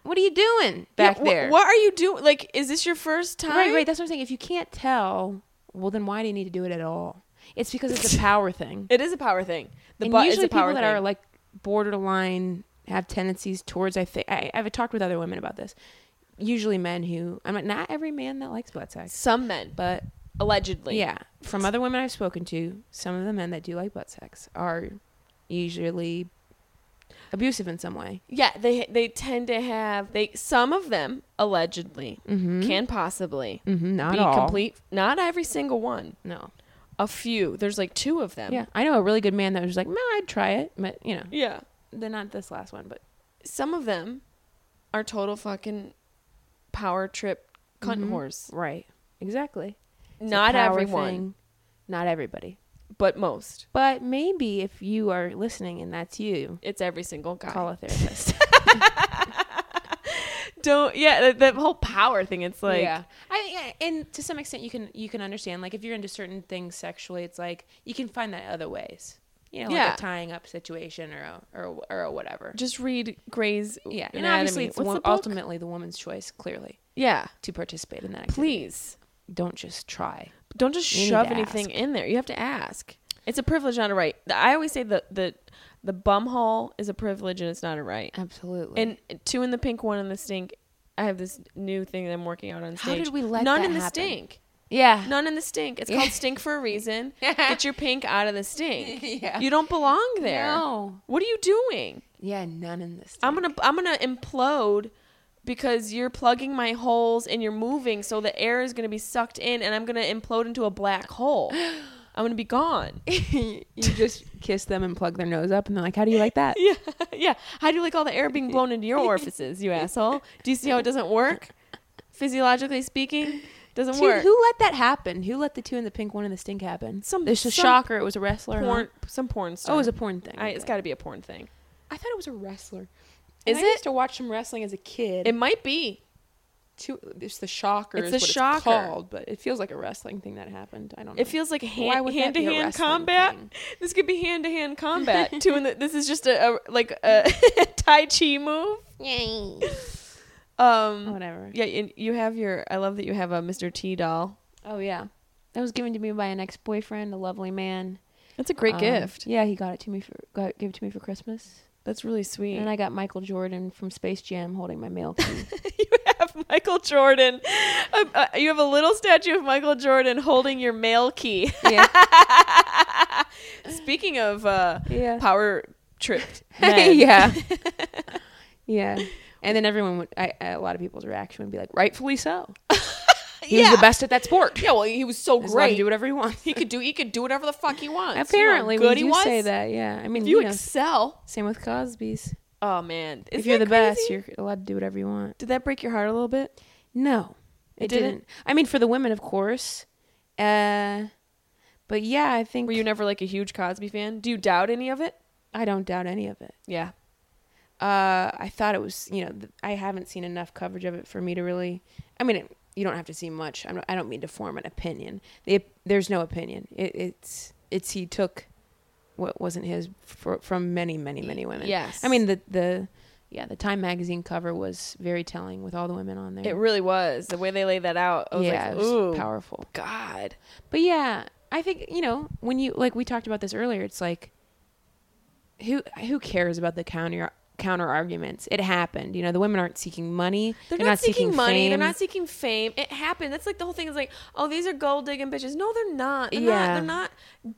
what are you doing back yeah, wh- there? What are you doing? Like, is this your first time? Right, right. That's what I'm saying. If you can't tell, well, then why do you need to do it at all? It's because it's a power thing. It is a power thing. The but usually is a power people that thing. Are like borderline have tendencies towards. I think I, I've talked with other women about this. Usually, men who I'm like, not every man that likes butt sex. Some men, but allegedly, yeah. From other women I've spoken to, some of the men that do like butt sex are usually abusive in some way. Yeah, they they tend to have they some of them allegedly mm-hmm. can possibly mm-hmm, not be all. Complete. Not every single one. No. A few. There's like two of them. Yeah. I know a really good man that was like, no, I'd try it. But, you know. Yeah. They're not this last one, but. Some of them are total fucking power trip cunt mm-hmm. whores. Right. Exactly. It's not everyone. Thing. Not everybody. But most. But maybe if you are listening and that's you. It's every single guy. Call a therapist. Don't yeah that, that whole power thing, it's like yeah. I yeah, and to some extent you can you can understand, like if you're into certain things sexually, it's like you can find that other ways, you know, yeah. like a tying up situation or a, or or a whatever. Just read Grey's yeah anatomy. And obviously it's What's wo- the ultimately the woman's choice, clearly, yeah, to participate in that activity. Please don't just try don't just you shove anything ask. In there. You have to ask. It's a privilege, not a right. I always say that the the bumhole is a privilege and it's not a right. Absolutely. And two in the pink, one in the stink. I have this new thing that I'm working out on stage. How did we let None that in the happen? Stink. Yeah. None in the stink. It's yeah. called stink for a reason. Get your pink out of the stink. Yeah. You don't belong there. No. What are you doing? Yeah, none in the stink. I'm gonna I'm gonna implode because you're plugging my holes and you're moving, so the air is gonna be sucked in and I'm gonna implode into a black hole. I'm going to be gone. You just kiss them and plug their nose up and they're like, how do you like that? Yeah. Yeah. How do you like all the air being blown into your orifices, you asshole? Do you see how it doesn't work? Physiologically speaking, doesn't Dude, work. Who let that happen? Who let the two in the pink, one in the stink happen? Some, it's a some shocker. It was a wrestler. Porn, huh? Some porn star. Oh, it was a porn thing. I, it's got to be a porn thing. I thought it was a wrestler. Is I it? I used to watch some wrestling as a kid. It might be. Too, it's the shocker. It's the shocker. It's called, but it feels like a wrestling thing that happened. I don't know. It feels like hand, hand-to-hand combat. Thing? This could be hand-to-hand combat. Two in the, this is just a, a like a Tai Chi move. Yay. Um, Whatever. Yeah, and you have your. I love that you have a Mister T doll. Oh yeah, that was given to me by an ex-boyfriend, a lovely man. That's a great um, gift. Yeah, he got it to me for got, gave it to me for Christmas. That's really sweet. And I got Michael Jordan from Space Jam holding my mail key. You have Michael Jordan. Uh, uh, you have a little statue of Michael Jordan holding your mail key. Yeah. Speaking of uh, yeah. power trip. Yeah. Yeah. And then everyone would, I, a lot of people's reaction would be like, rightfully so. He yeah. was the best at that sport. Yeah, well, he was so He's great. He could do whatever he wants. He could do. He could do whatever the fuck he wants. Apparently, you know, good we do he was. Say that. Yeah, I mean, if you, you know, excel. Same with Cosby's. Oh man, Isn't if you're the crazy? Best, you're allowed to do whatever you want. Did that break your heart a little bit? No, it, it didn't. didn't. I mean, for the women, of course. Uh, but yeah, I think. Were you never like a huge Cosby fan? Do you doubt any of it? I don't doubt any of it. Yeah. Uh, I thought it was. You know, th- I haven't seen enough coverage of it for me to really. I mean. It, You don't have to see much. I'm not, I don't mean to form an opinion. It, there's no opinion. It, it's it's he took what wasn't his for, from many, many, many women. Yes. I mean the the yeah the Time magazine cover was very telling with all the women on there. It really was the way they laid that out. I was yeah, like, ooh, it was powerful. God. But yeah, I think you know when you like we talked about this earlier. It's like who who cares about the counter. counter arguments. It happened. You know, the women aren't seeking money. They're, they're not, not seeking, seeking money. Fame. They're not seeking fame. It happened. That's like the whole thing is like, oh, these are gold digging bitches. No, they're not. They're yeah. not. They're not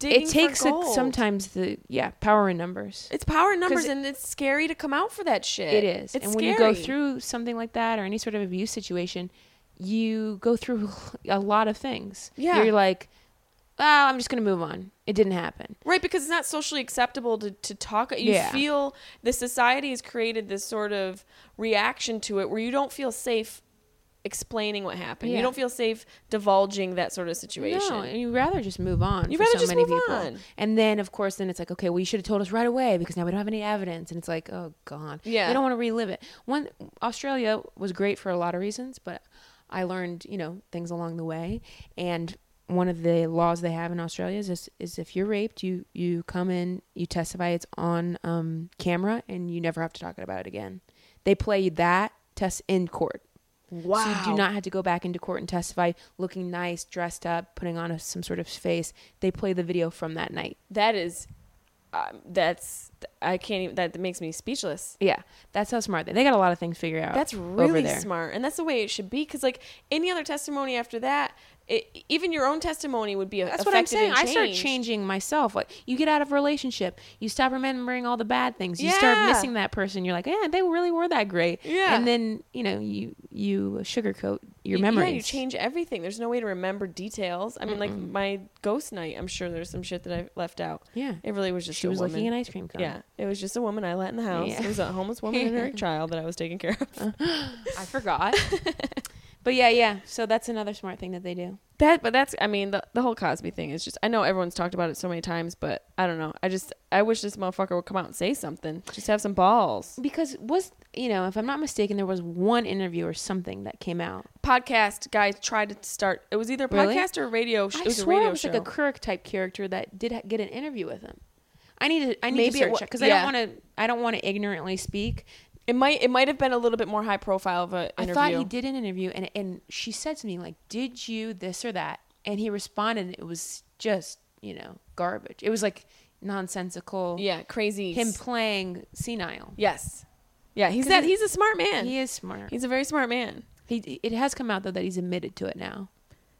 digging It takes for gold. A, sometimes the, yeah, power in numbers. It's power in numbers and it, it's scary to come out for that shit. It is. It's and when scary. You go through something like that or any sort of abuse situation, you go through a lot of things. Yeah. You're like, well, I'm just going to move on. It didn't happen. Right, because it's not socially acceptable to, to talk. You yeah. feel the society has created this sort of reaction to it where you don't feel safe explaining what happened. Yeah. You don't feel safe divulging that sort of situation. No, and you'd rather just move on. You'd rather so just many move people. On. And then, of course, then it's like, okay, well, you should have told us right away because now we don't have any evidence. And it's like, oh, God. Yeah. They don't want to relive it. One, Australia was great for a lot of reasons, but I learned, you know, things along the way. And one of the laws they have in Australia is is if you're raped, you, you come in, you testify, it's on um, camera, and you never have to talk about it again. They play that test in court. Wow. So you do not have to go back into court and testify looking nice, dressed up, putting on a, some sort of face. They play the video from that night. That is, um, that's, I can't even, that makes me speechless. Yeah. That's how smart they, they got a lot of things figured out. That's really smart. And that's the way it should be. Cause like any other testimony after that, it, even your own testimony would be affected. That's what I'm saying. I start changing myself. Like you get out of a relationship, you stop remembering all the bad things. You yeah. start missing that person. You're like, yeah, they really were that great. Yeah. And then you know you you sugarcoat your memories. Yeah, you change everything. There's no way to remember details. I mean, mm-mm. like my ghost night. I'm sure there's some shit that I left out. Yeah. It really was just she a was woman. Licking an ice cream cone. Yeah. It was just a woman I let in the house. Yeah. It was a homeless woman and her child that I was taking care of. I forgot. But yeah, yeah. So that's another smart thing that they do. That, but that's, I mean, the, the whole Cosby thing is just, I know everyone's talked about it so many times, but I don't know. I just, I wish this motherfucker would come out and say something. Just have some balls. Because was, you know, if I'm not mistaken, there was one interview or something that came out. Podcast guy tried to start, it was either a podcast really? or a radio show. I it was swear a radio it was show. Like a Kirk type character that did ha- get an interview with him. I need to, I need Maybe to search because w- yeah. I don't want to, I don't want to ignorantly speak. It might it might have been a little bit more high profile of an interview. I thought he did an interview, and and she said something like, "Did you this or that?" And he responded, and it was just, you know, garbage. It was like nonsensical. Yeah, crazy. Him playing senile. Yes. Yeah, he's that. He's a smart man. He is smart. He's a very smart man. He. It has come out though that he's admitted to it now.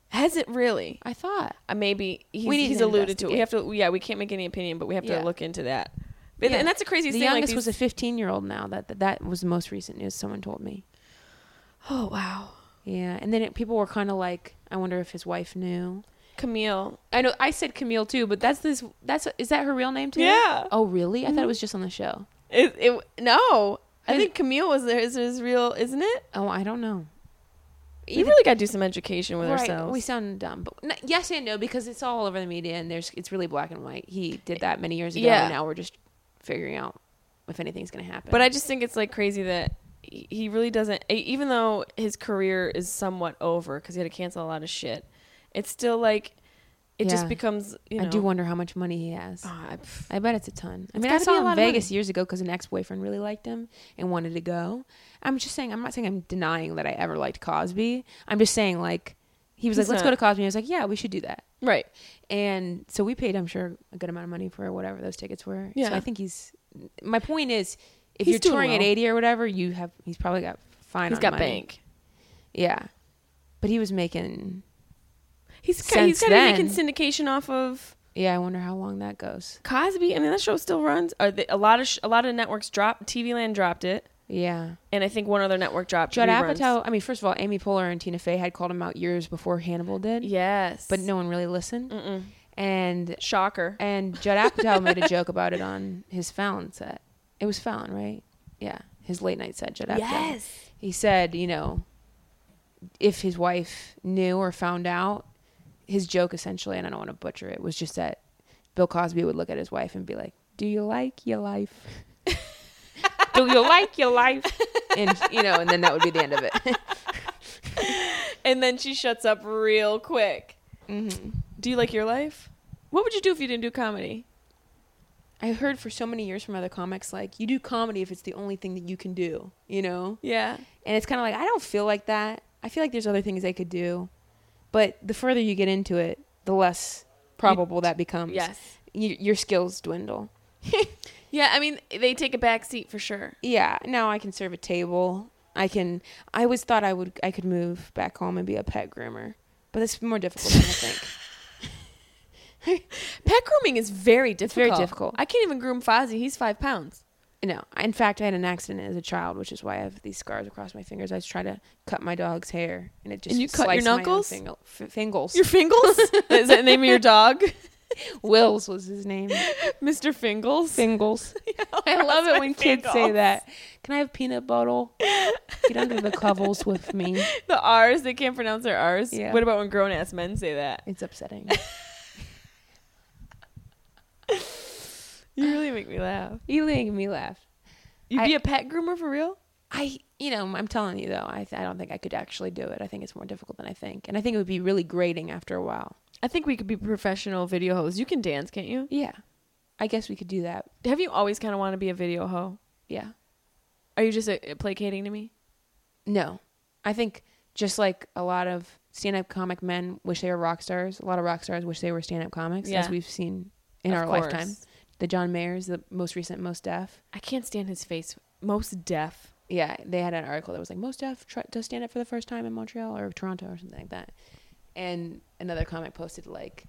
Has it really? I thought uh, maybe he's, we need he's to alluded to it. We have to. Yeah, we can't make any opinion, but we have to yeah. look into that. Yeah. And that's a crazy thing. The youngest like was a fifteen-year-old now. That, that that was the most recent news someone told me. Oh, wow. Yeah. And then it, people were kind of like, I wonder if his wife knew. Camille. I know. I said Camille, too, but that's this. That's is that her real name, too? Yeah. Oh, really? I mm-hmm. thought it was just on the show. It, it No. I, I think Camille was there. Is his real, isn't it? Oh, I don't know. You really got to do some education with right. ourselves. We sound dumb, but not, yes and no, because it's all over the media, and there's it's really black and white. He did that many years ago, yeah. and now we're just figuring out if anything's going to happen. But I just think it's like crazy that he really doesn't, even though his career is somewhat over because he had to cancel a lot of shit, it's still like it yeah. just becomes, you know. I do wonder how much money he has. Oh, I, I bet it's a ton. I mean, I saw him in Vegas years ago because an ex-boyfriend really liked him and wanted to go. I'm just saying, I'm not saying I'm denying that I ever liked Cosby. I'm just saying like, he was He's like, let's not. go to Cosby. I was like, yeah, we should do that. Right. And so we paid, I'm sure, a good amount of money for whatever those tickets were. Yeah. So I think he's, my point is, if he's you're touring well. at eighty or whatever, you have, he's probably got fine he's on got money. bank. Yeah. But he was making, he's got, he's got to be making syndication off of. Yeah, I wonder how long that goes. Cosby, I mean, that show still runs. Are they, a lot of sh- a lot of networks dropped, T V Land dropped it. Yeah. And I think one other network dropped Judd Apatow. I mean, first of all, Amy Poehler and Tina Fey had called him out years before Hannibal did. Yes. But no one really listened. Mm-mm. And shocker. And Judd Apatow made a joke about it on his Fallon set. It was Fallon, right? Yeah. His late night set, Judd Apatow. Yes. He said, you know, if his wife knew or found out, his joke essentially, and I don't want to butcher it, was just that Bill Cosby would look at his wife and be like, do you like your life? Do you like your life? And, you know, and then that would be the end of it. And then she shuts up real quick. Mm-hmm. Do you like your life? What would you do if you didn't do comedy? I heard for so many years from other comics, like, you do comedy if it's the only thing that you can do, you know? Yeah. And it's kind of like, I don't feel like that. I feel like there's other things I could do. But the further you get into it, the less probable you, that becomes. Yes. Y- your skills dwindle. Yeah, I mean, they take a back seat for sure. Yeah, now I can serve a table. I can. I always thought I would. I could move back home and be a pet groomer, but it's more difficult than I think. Pet grooming is very difficult. It's very difficult. I can't even groom Fozzie. He's five pounds. No, in fact, I had an accident as a child, which is why I have these scars across my fingers. I try to cut my dog's hair, and it just and you cut your knuckles, my own fing- fingals. Your fingals? Is that the name of your dog? Wills was his name. Mister Fingles. Fingles. Yeah, I love it when Fingles. Kids say that. Can I have peanut butter? Get under the covers with me. The R's, they can't pronounce their R's. Yeah. What about when grown-ass men say that? It's upsetting. You really make me laugh. You make me laugh. You'd I, be a pet groomer for real? I, you know, I'm telling you though, I, I don't think I could actually do it. I think it's more difficult than I think. And I think it would be really grating after a while. I think we could be professional video hoes. You can dance, can't you? Yeah. I guess we could do that. Have you always kind of wanted to be a video hoe? Yeah. Are you just uh, placating to me? No. I think just like a lot of stand-up comic men wish they were rock stars, a lot of rock stars wish they were stand-up comics, yeah. as we've seen in of our course. lifetime. The John Mayer's, the most recent Most Def. I can't stand his face. Most Def. Yeah. They had an article that was like, Most Def try- does stand up for the first time in Montreal or Toronto or something like that. And another comic posted like,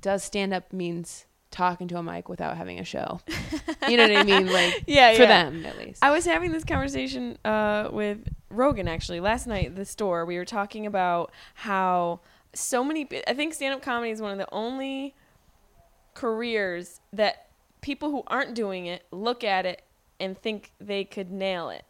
does stand-up means talking to a mic without having a show? You know what I mean? Like, yeah, for yeah. them, at least. I was having this conversation uh, with Rogan, actually, last night at the store. We were talking about how so many... I think stand-up comedy is one of the only careers that people who aren't doing it look at it and think they could nail it.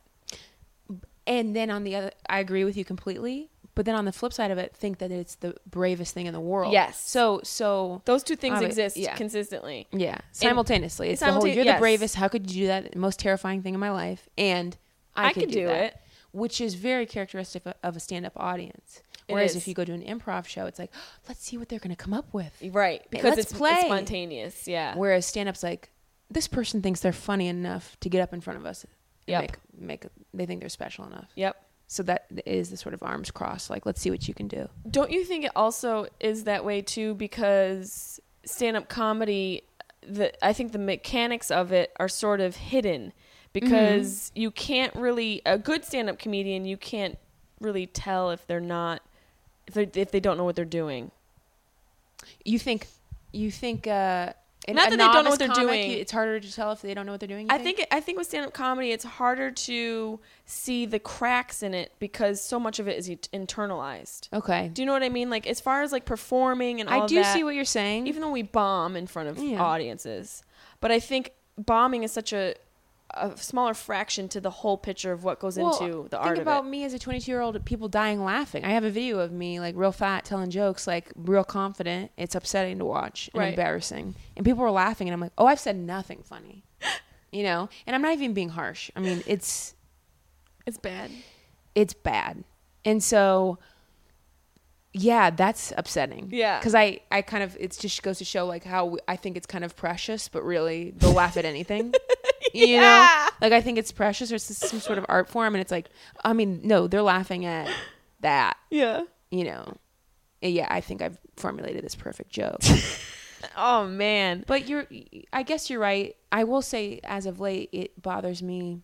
And then on the other... I agree with you completely. But then on the flip side of it, think that it's the bravest thing in the world. Yes. So, so those two things um, exist yeah. consistently. Yeah. Simultaneously. And it's simultan- the whole, you're yes. the bravest. How could you do that? Most terrifying thing in my life. And I, I could, could do, do that, it. Which is very characteristic of a stand-up audience. Whereas if you go to an improv show, it's like, oh, let's see what they're going to come up with. Right. Because let's it's, play. it's spontaneous. Yeah. Whereas stand-up's like, this person thinks they're funny enough to get up in front of us. Yeah. Make, make, they think they're special enough. Yep. So that is the sort of arms crossed, like, let's see what you can do. Don't you think it also is that way, too, because stand-up comedy, the, I think the mechanics of it are sort of hidden because mm-hmm. you can't really, a good stand-up comedian, you can't really tell if they're not, if they if they don't know what they're doing. You think, you think... Uh, In Not that they don't know what they're comic, doing. You, it's harder to tell if they don't know what they're doing. I think? think I think with stand-up comedy, it's harder to see the cracks in it because so much of it is internalized. Okay. Do you know what I mean? Like as far as like performing and all that. I do that, see what you're saying. Even though we bomb in front of yeah. audiences, but I think bombing is such a a smaller fraction to the whole picture of what goes well, into the art of it. Think about me as a twenty-two-year-old, people dying laughing. I have a video of me, like, real fat, telling jokes, like, real confident. It's upsetting to watch and right. embarrassing. And people were laughing, and I'm like, oh, I've said nothing funny. You know? And I'm not even being harsh. I mean, it's... It's bad. It's bad. And so... Yeah, that's upsetting. Yeah. Because I, I kind of, it just goes to show like how we, I think it's kind of precious, but really they'll laugh at anything. You yeah. know? Like I think it's precious or it's some sort of art form and it's like, I mean, no, they're laughing at that. Yeah. You know? Yeah, I think I've formulated this perfect joke. Oh, man. But you're, I guess you're right. I will say as of late, it bothers me,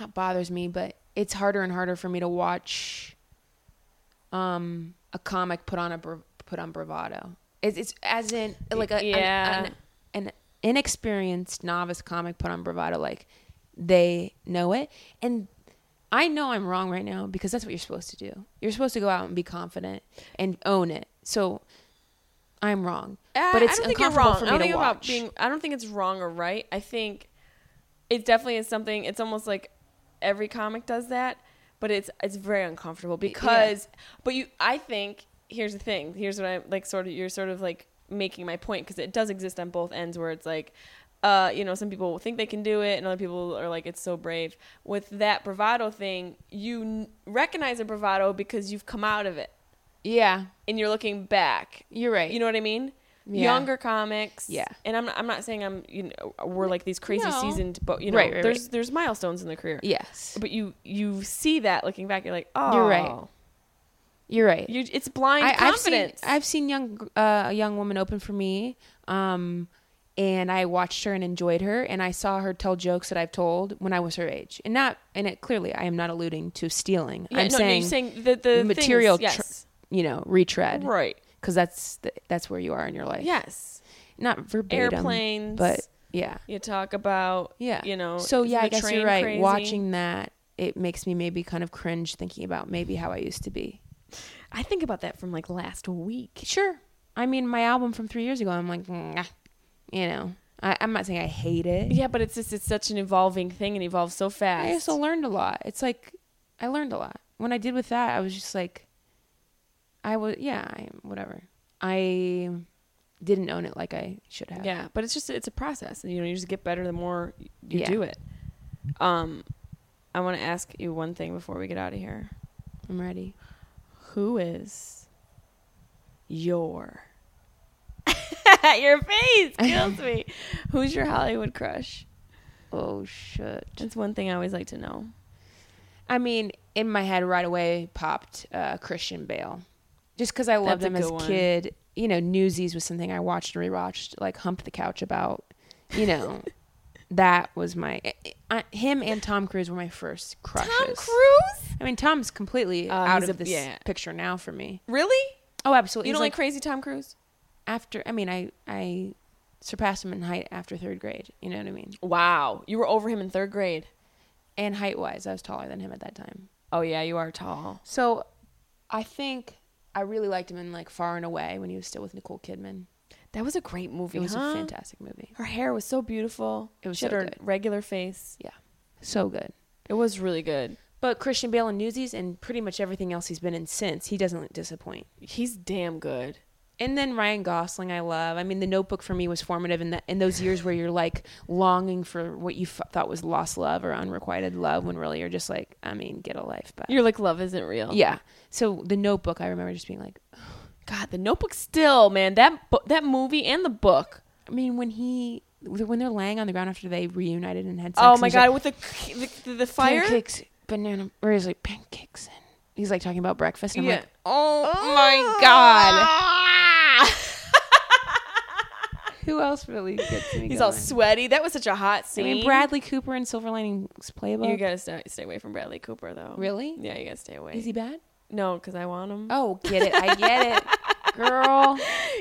not bothers me, but it's harder and harder for me to watch um, a comic put on a put on bravado. It's, it's as in like a, yeah. an, an, an inexperienced novice comic put on bravado. Like they know it, and I know I'm wrong right now because that's what you're supposed to do. You're supposed to go out and be confident and own it. So I'm wrong, uh, but it's I don't think you're wrong. I don't think about being. I don't think it's wrong or right. I think it definitely is something. It's almost like every comic does that. But it's it's very uncomfortable because, yeah. but you, I think, here's the thing. Here's what I like sort of, you're sort of like making my point because it does exist on both ends where it's like, uh, you know, some people think they can do it and other people are like, it's so brave. With that bravado thing, you n- recognize a bravado because you've come out of it. Yeah. And you're looking back. You're right. You know what I mean? Yeah. Younger comics. Yeah. And I'm not, I'm not saying I'm, you know, we're like these crazy no. seasoned, but you know, right, right, there's, right. there's milestones in the career. Yes. But you, you see that looking back, you're like, oh, you're right. You're right. You, it's blind I, confidence. I've seen, I've seen young, uh, a young woman open for me. Um, and I watched her and enjoyed her. And I saw her tell jokes that I've told when I was her age and not, and it clearly, I am not alluding to stealing. Yeah, I'm no, saying, no, saying the, the material, things, yes. tr- you know, retread. Right. Because that's the, that's where you are in your life. Yes, not verbatim. Airplanes, but yeah, you talk about yeah, you know. So yeah, I guess you're right. Crazy. Watching that, it makes me maybe kind of cringe thinking about maybe how I used to be. I think about that from like last week. Sure, I mean my album from three years ago. I'm like, nah. You know, I, I'm not saying I hate it. Yeah, but it's just it's such an evolving thing and evolves so fast. I also learned a lot. It's like I learned a lot when I did with that. I was just like. I was, yeah, I, whatever. I didn't own it like I should have. Yeah, but it's just, it's a process. And, you know, you just get better the more you yeah. do it. Um, I want to ask you one thing before we get out of here. I'm ready. Who is your at your face kills me. Who's your Hollywood crush? Oh, shit. That's one thing I always like to know. I mean, in my head right away popped uh, Christian Bale. Just because I loved him as a kid. You know, Newsies was something I watched and rewatched, like Hump the Couch about. You know, that was my... I, him and Tom Cruise were my first crushes. Tom Cruise? I mean, Tom's completely uh, out of a, this yeah. picture now for me. Really? Oh, absolutely. You he's don't like, like crazy Tom Cruise? After, I mean, I... I surpassed him in height after third grade. You know what I mean? Wow. You were over him in third grade. And height-wise, I was taller than him at that time. Oh, yeah, you are tall. So I think I really liked him in, like, Far and Away when he was still with Nicole Kidman. That was a great movie, It was huh? a fantastic movie. Her hair was so beautiful. It was she so had her good. Regular face. Yeah. So good. It was really good. But Christian Bale in Newsies and pretty much everything else he's been in since, he doesn't disappoint. He's damn good. And then Ryan Gosling, I love. I mean, The Notebook for me was formative in, the, in those years where you're like longing for what you f- thought was lost love or unrequited love when really you're just like, I mean, get a life back. You're like, love isn't real. Yeah. So The Notebook, I remember just being like, oh, God, The Notebook still, man, that bu- that movie and the book. I mean, when he... when they're laying on the ground after they reunited and had sex. Oh, my God, like, with the, the, the fire? Pancakes, banana... or he's like, pancakes and... he's like talking about breakfast. And I'm yeah. like, oh, oh my God. Who else really gets me He's going? All sweaty. That was such a hot scene. I mean, Bradley Cooper in Silver Linings Playbook. You gotta stay, stay away from Bradley Cooper, though. Really? Yeah, you gotta stay away. Is he bad? No, because I want him. Oh, get it. I get it. Girl.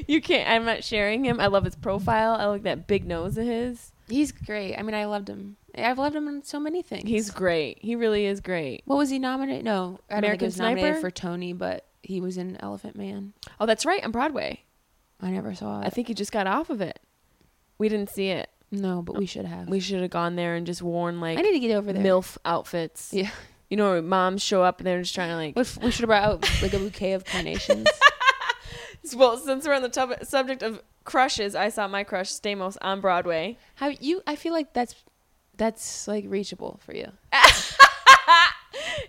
You can't. I'm not sharing him. I love his profile. I like that big nose of his. He's great. I mean, I loved him. I've loved him in so many things. He's great. He really is great. What was he nominated? No, I don't American think he was Sniper? Nominated for Tony, but he was in Elephant Man. Oh, that's right. On Broadway. I never saw it. I think he just got off of it. We didn't see it. No, but we should have. We should have gone there and just worn like I need to get over there. MILF outfits. Yeah. You know, where moms show up and they're just trying to like. We should have brought out like a bouquet of carnations. Well, since we're on the tub- subject of crushes, I saw my crush Stamos on Broadway. How you? I feel like that's that's like reachable for you.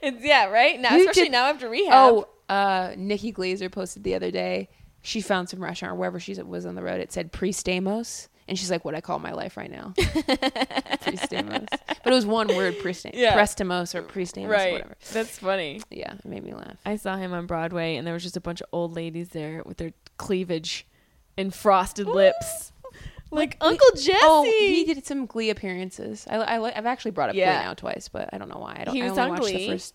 It's, yeah, right now, you especially did, now after rehab. Oh, uh, Nikki Glaser posted the other day. She found some restaurant or wherever she was on the road. It said pre-Stamos. And she's like, what I call my life right now. Pre-Stamos. But it was one word, pre-Stamos. Yeah. Prestamos or pre-Stamos right. or whatever. That's funny. Yeah, it made me laugh. I saw him on Broadway, and there was just a bunch of old ladies there with their cleavage and frosted Ooh. Lips. Like, like Uncle Jesse. Oh, he did some Glee appearances. I, I, I've actually brought up yeah. Glee now twice, but I don't know why. I don't. He was I only on watched Glee. The first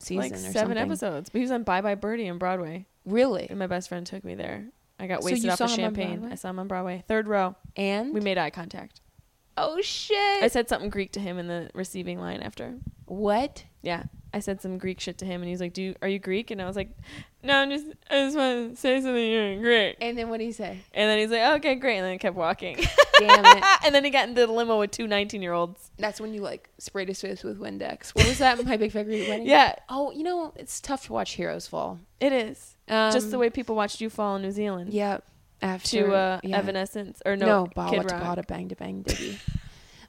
season like or seven something. Episodes. But he was on Bye Bye Birdie on Broadway. Really? And my best friend took me there. I got wasted so off of champagne. I saw him on Broadway. Third row. And? We made eye contact. Oh, shit. I said something Greek to him in the receiving line after. What? Yeah. I said some Greek shit to him, and he was like, "Do you, are you Greek?" And I was like, no, I'm just, I just want to say something you're in Greek. And then what did he say? And then he's like, oh, okay, great. And then I kept walking. Damn it. And then he got into the limo with two nineteen-year-olds. That's when you, like, sprayed his face with Windex. What was that? My Big Fat Greek Wedding? Yeah. Oh, you know, it's tough to watch heroes fall. It is. Um, just the way people watched you fall in New Zealand. Yeah. After, to uh, yeah. Evanescence. Or no, no Kid Rock. No, ba bang da bang diggy.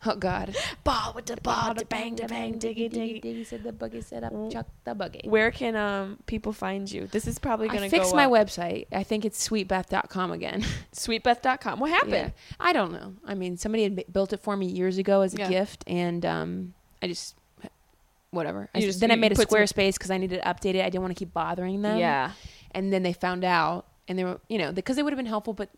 Oh, God. Ba with the ba da bang da bang diggy diggy diggy said the buggy set up chuck the buggy. Where can um people find you? This is probably going to go I fixed my up. Website. I think it's sweet beth dot com again. sweet beth dot com. What happened? Yeah. I don't know. I mean, somebody had built it for me years ago as a yeah. gift, and um I just... whatever. I, just, then I made a Squarespace because I needed to update it. I didn't want to keep bothering them. Yeah. And then they found out, and they were, you know, because they would have been helpful, but...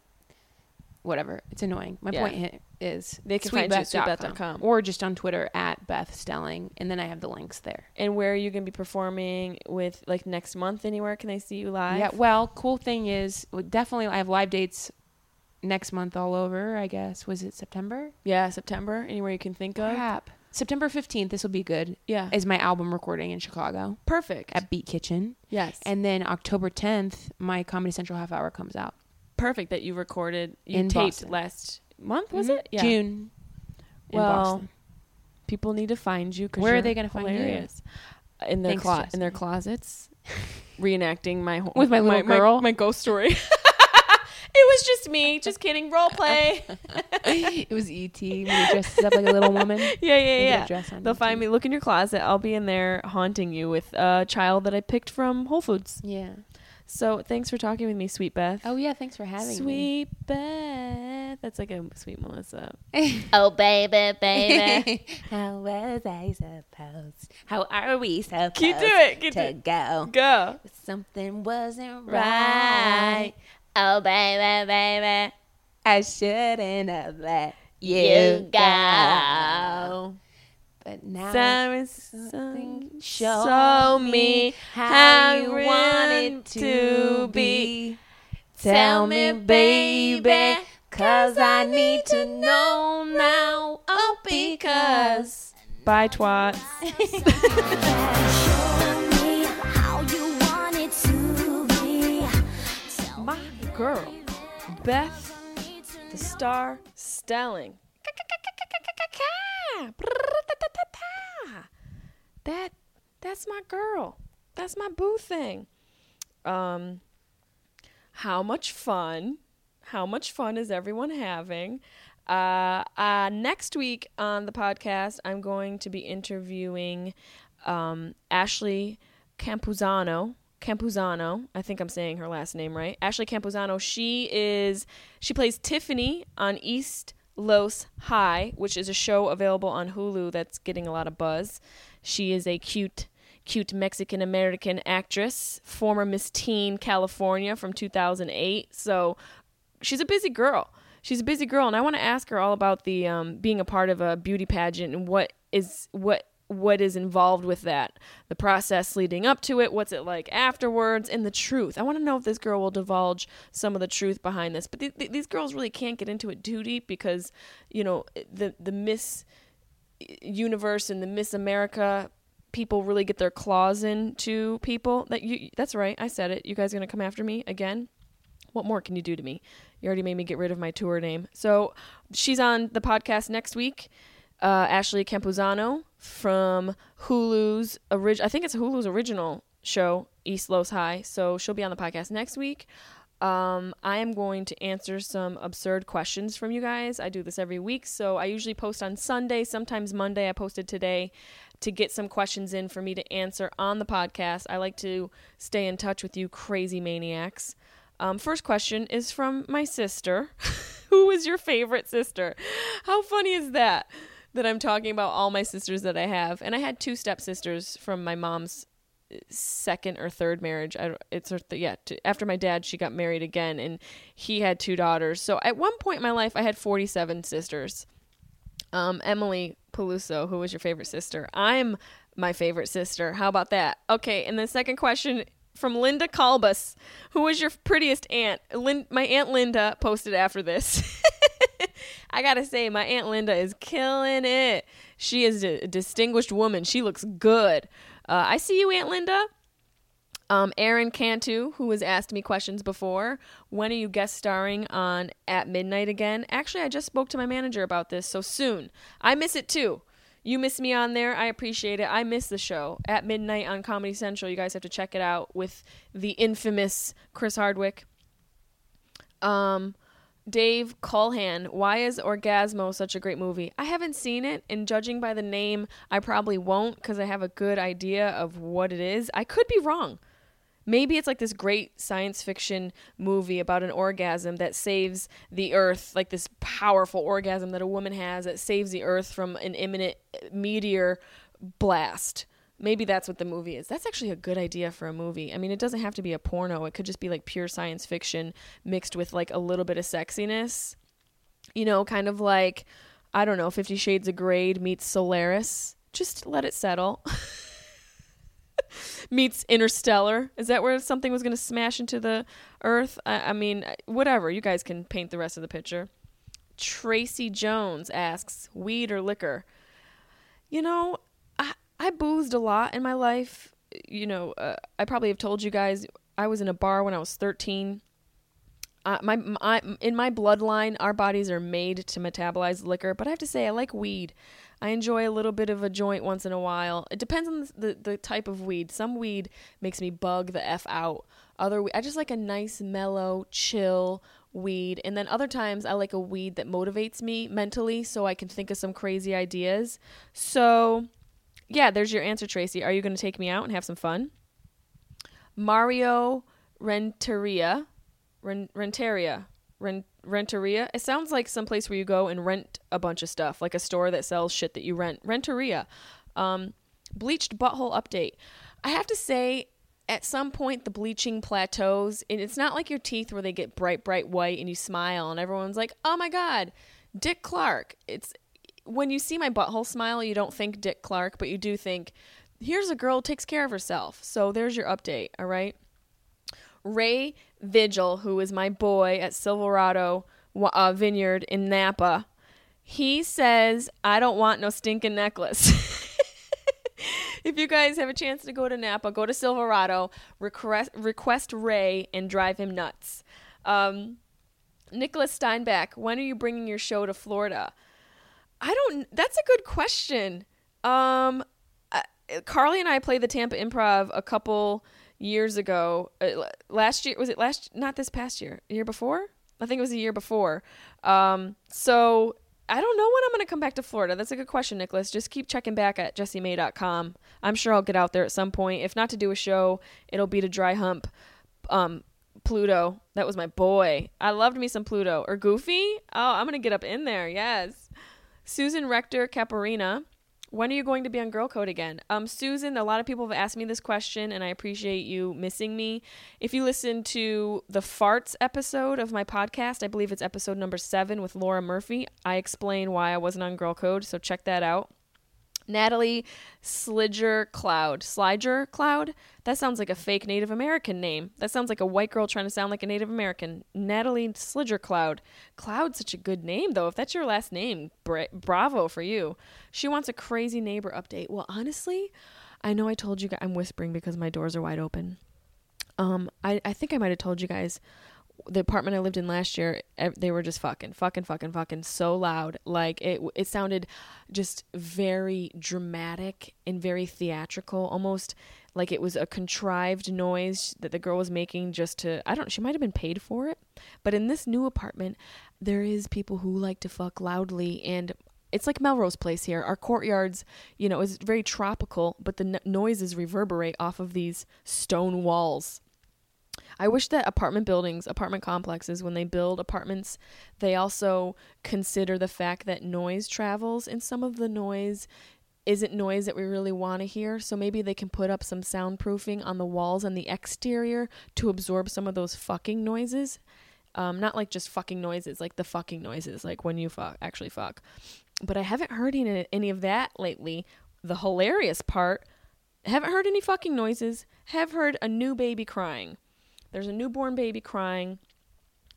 whatever. It's annoying. My yeah. point is they can find you at sweet beth dot com or just on Twitter at Beth Stelling. And then I have the links there. And where are you going to be performing with like next month anywhere? Can they see you live? Yeah. Well, cool thing is definitely I have live dates next month all over, I guess. Was it September? Yeah. September. Anywhere you can think of. Crap. September fifteenth, this will be good. Yeah. Is my album recording in Chicago. Perfect. At Beat Kitchen. Yes. And then October tenth, my Comedy Central half hour comes out. Perfect that you recorded you in taped Boston. Last month was mm-hmm. it yeah. June in well Boston. People need to find you because where are they going to find you in their closet in their closets reenacting my home with my little my, girl my, my ghost story. It was just me just kidding role play. It was E T when he dresses up like a little woman. Yeah yeah yeah they'll E T. Find me look in your closet. I'll be in there haunting you with a child that I picked from Whole Foods. Yeah. So thanks for talking with me, Sweet Beth. Oh, yeah. Thanks for having Sweet me. Sweet Beth. That's like a Sweet Melissa. Oh, baby, baby. How was I supposed? How are we supposed Keep doing, keep to go? Go. Something wasn't right. right. Oh, baby, baby. I shouldn't have let you, you go. go. But now something show, show me how you want it to be. Tell me, baby, cause I need to know now. Oh, because. Bye, twats. Show me how you want it to be. My girl, Beth, the star, Stelling. That that's my girl. That's my boo thing. Um, how much fun? How much fun is everyone having? Uh, uh, next week on the podcast, I'm going to be interviewing um, Ashley Campuzano. Campuzano. I think I'm saying her last name right. Ashley Campuzano. She is. She plays Tiffany on East Los High, which is a show available on Hulu that's getting a lot of buzz. She is a cute, cute Mexican-American actress, former Miss Teen California from two thousand eight. So she's a busy girl. She's a busy girl, and I want to ask her all about the um, being a part of a beauty pageant and what is what what is involved with that, the process leading up to it, what's it like afterwards, and the truth. I want to know if this girl will divulge some of the truth behind this. But th- th- these girls really can't get into it too deep because, you know, the the Miss Universe and the Miss America people really get their claws into people. That you, that's right, I said it. You guys are going to come after me again? What more can you do to me? You already made me get rid of my tour name. So she's on the podcast next week. Uh, Ashley Campuzano from Hulu's orig- I think it's Hulu's original show, East Los High. So she'll be on the podcast next week. Um, I am going to answer some absurd questions from you guys. I do this every week. So I usually post on Sunday, sometimes Monday. I posted today to get some questions in for me to answer on the podcast. I like to stay in touch with you crazy maniacs. Um, first question is from my sister. Who is your favorite sister? How funny is that? That I'm talking about all my sisters that I have. And I had two stepsisters from my mom's second or third marriage. I, it's her th- yeah. T- after my dad, she got married again, and he had two daughters. So at one point in my life, I had forty-seven sisters. Um, Emily Peluso, who was your favorite sister? I'm my favorite sister. How about that? Okay, and the second question from Linda Kalbus. Who was your prettiest aunt? Lin- my Aunt Linda posted after this. I gotta say, my Aunt Linda is killing it. She is a distinguished woman. She looks good. Uh, I see you, Aunt Linda. Um, Aaron Cantu, who has asked me questions before, when are you guest starring on At Midnight again? Actually, I just spoke to my manager about this, so soon. I miss it, too. You miss me on there. I appreciate it. I miss the show. At Midnight on Comedy Central. You guys have to check it out with the infamous Chris Hardwick. Um... Dave Culhan, why is Orgasmo such a great movie? I haven't seen it, and judging by the name, I probably won't because I have a good idea of what it is. I could be wrong. Maybe it's like this great science fiction movie about an orgasm that saves the earth, like this powerful orgasm that a woman has that saves the earth from an imminent meteor blast. Maybe that's what the movie is. That's actually a good idea for a movie. I mean, it doesn't have to be a porno. It could just be like pure science fiction mixed with like a little bit of sexiness. You know, kind of like, I don't know, Fifty Shades of Grey meets Solaris. Just let it settle. Meets Interstellar. Is that where something was going to smash into the earth? I, I mean, whatever. You guys can paint the rest of the picture. Tracy Jones asks, weed or liquor? You know, I boozed a lot in my life. You know, uh, I probably have told you guys I was in a bar when I was thirteen. Uh, my, my in my bloodline, our bodies are made to metabolize liquor, but I have to say I like weed. I enjoy a little bit of a joint once in a while. It depends on the the, the type of weed. Some weed makes me bug the F out. Other weed, I just like a nice, mellow, chill weed. And then other times I like a weed that motivates me mentally so I can think of some crazy ideas. So... yeah, there's your answer, Tracy. Are you going to take me out and have some fun? Mario Renteria. Ren- Renteria. Ren- Renteria. It sounds like someplace where you go and rent a bunch of stuff, like a store that sells shit that you rent. Renteria. Um, bleached butthole update. I have to say, at some point, the bleaching plateaus, and it's not like your teeth where they get bright, bright white and you smile and everyone's like, oh my God, Dick Clark. It's when you see my butthole smile, you don't think Dick Clark, but you do think, here's a girl who takes care of herself. So there's your update, all right? Ray Vigil, who is my boy at Silverado uh, Vineyard in Napa, he says, I don't want no stinking necklace. If you guys have a chance to go to Napa, go to Silverado, request, request Ray, and drive him nuts. Um, Nicholas Steinbeck, when are you bringing your show to Florida? I don't, that's a good question. Um, uh, Carly and I played the Tampa Improv a couple years ago. Uh, last year, was it last, not this past year, year before? I think it was the year before. Um, so... I don't know when I'm going to come back to Florida. That's a good question, Nicholas. Just keep checking back at jessie may dot com. I'm sure I'll get out there at some point. If not to do a show, it'll be to dry hump um, Pluto. That was my boy. I loved me some Pluto. Or Goofy? Oh, I'm going to get up in there. Yes. Susan Rector Caparina, when are you going to be on Girl Code again? Um, Susan, a lot of people have asked me this question, and I appreciate you missing me. If you listen to the farts episode of my podcast, I believe it's episode number seven with Laura Murphy, I explain why I wasn't on Girl Code, so check that out. Natalie Slidger Cloud. Slidger Cloud? That sounds like a fake Native American name. That sounds like a white girl trying to sound like a Native American. Natalie Slidger Cloud. Cloud's such a good name, though. If that's your last name, bra- bravo for you. She wants a crazy neighbor update. Well, honestly, I know I told you guys. I'm whispering because my doors are wide open. Um, I, I think I might have told you guys the apartment I lived in last year, they were just fucking, fucking, fucking, fucking so loud. Like it, it sounded just very dramatic and very theatrical, almost like it was a contrived noise that the girl was making just to, I don't, she might've been paid for it. But in this new apartment, there is people who like to fuck loudly, and it's like Melrose Place here. Our courtyards, you know, is very tropical, but the no- noises reverberate off of these stone walls. I wish that apartment buildings, apartment complexes, when they build apartments, they also consider the fact that noise travels, and some of the noise isn't noise that we really want to hear. So maybe they can put up some soundproofing on the walls and the exterior to absorb some of those fucking noises. Um, not like just fucking noises, like the fucking noises, like when you fuck, actually fuck. But I haven't heard any, any of that lately. The hilarious part, haven't heard any fucking noises, have heard a new baby crying. There's a newborn baby crying,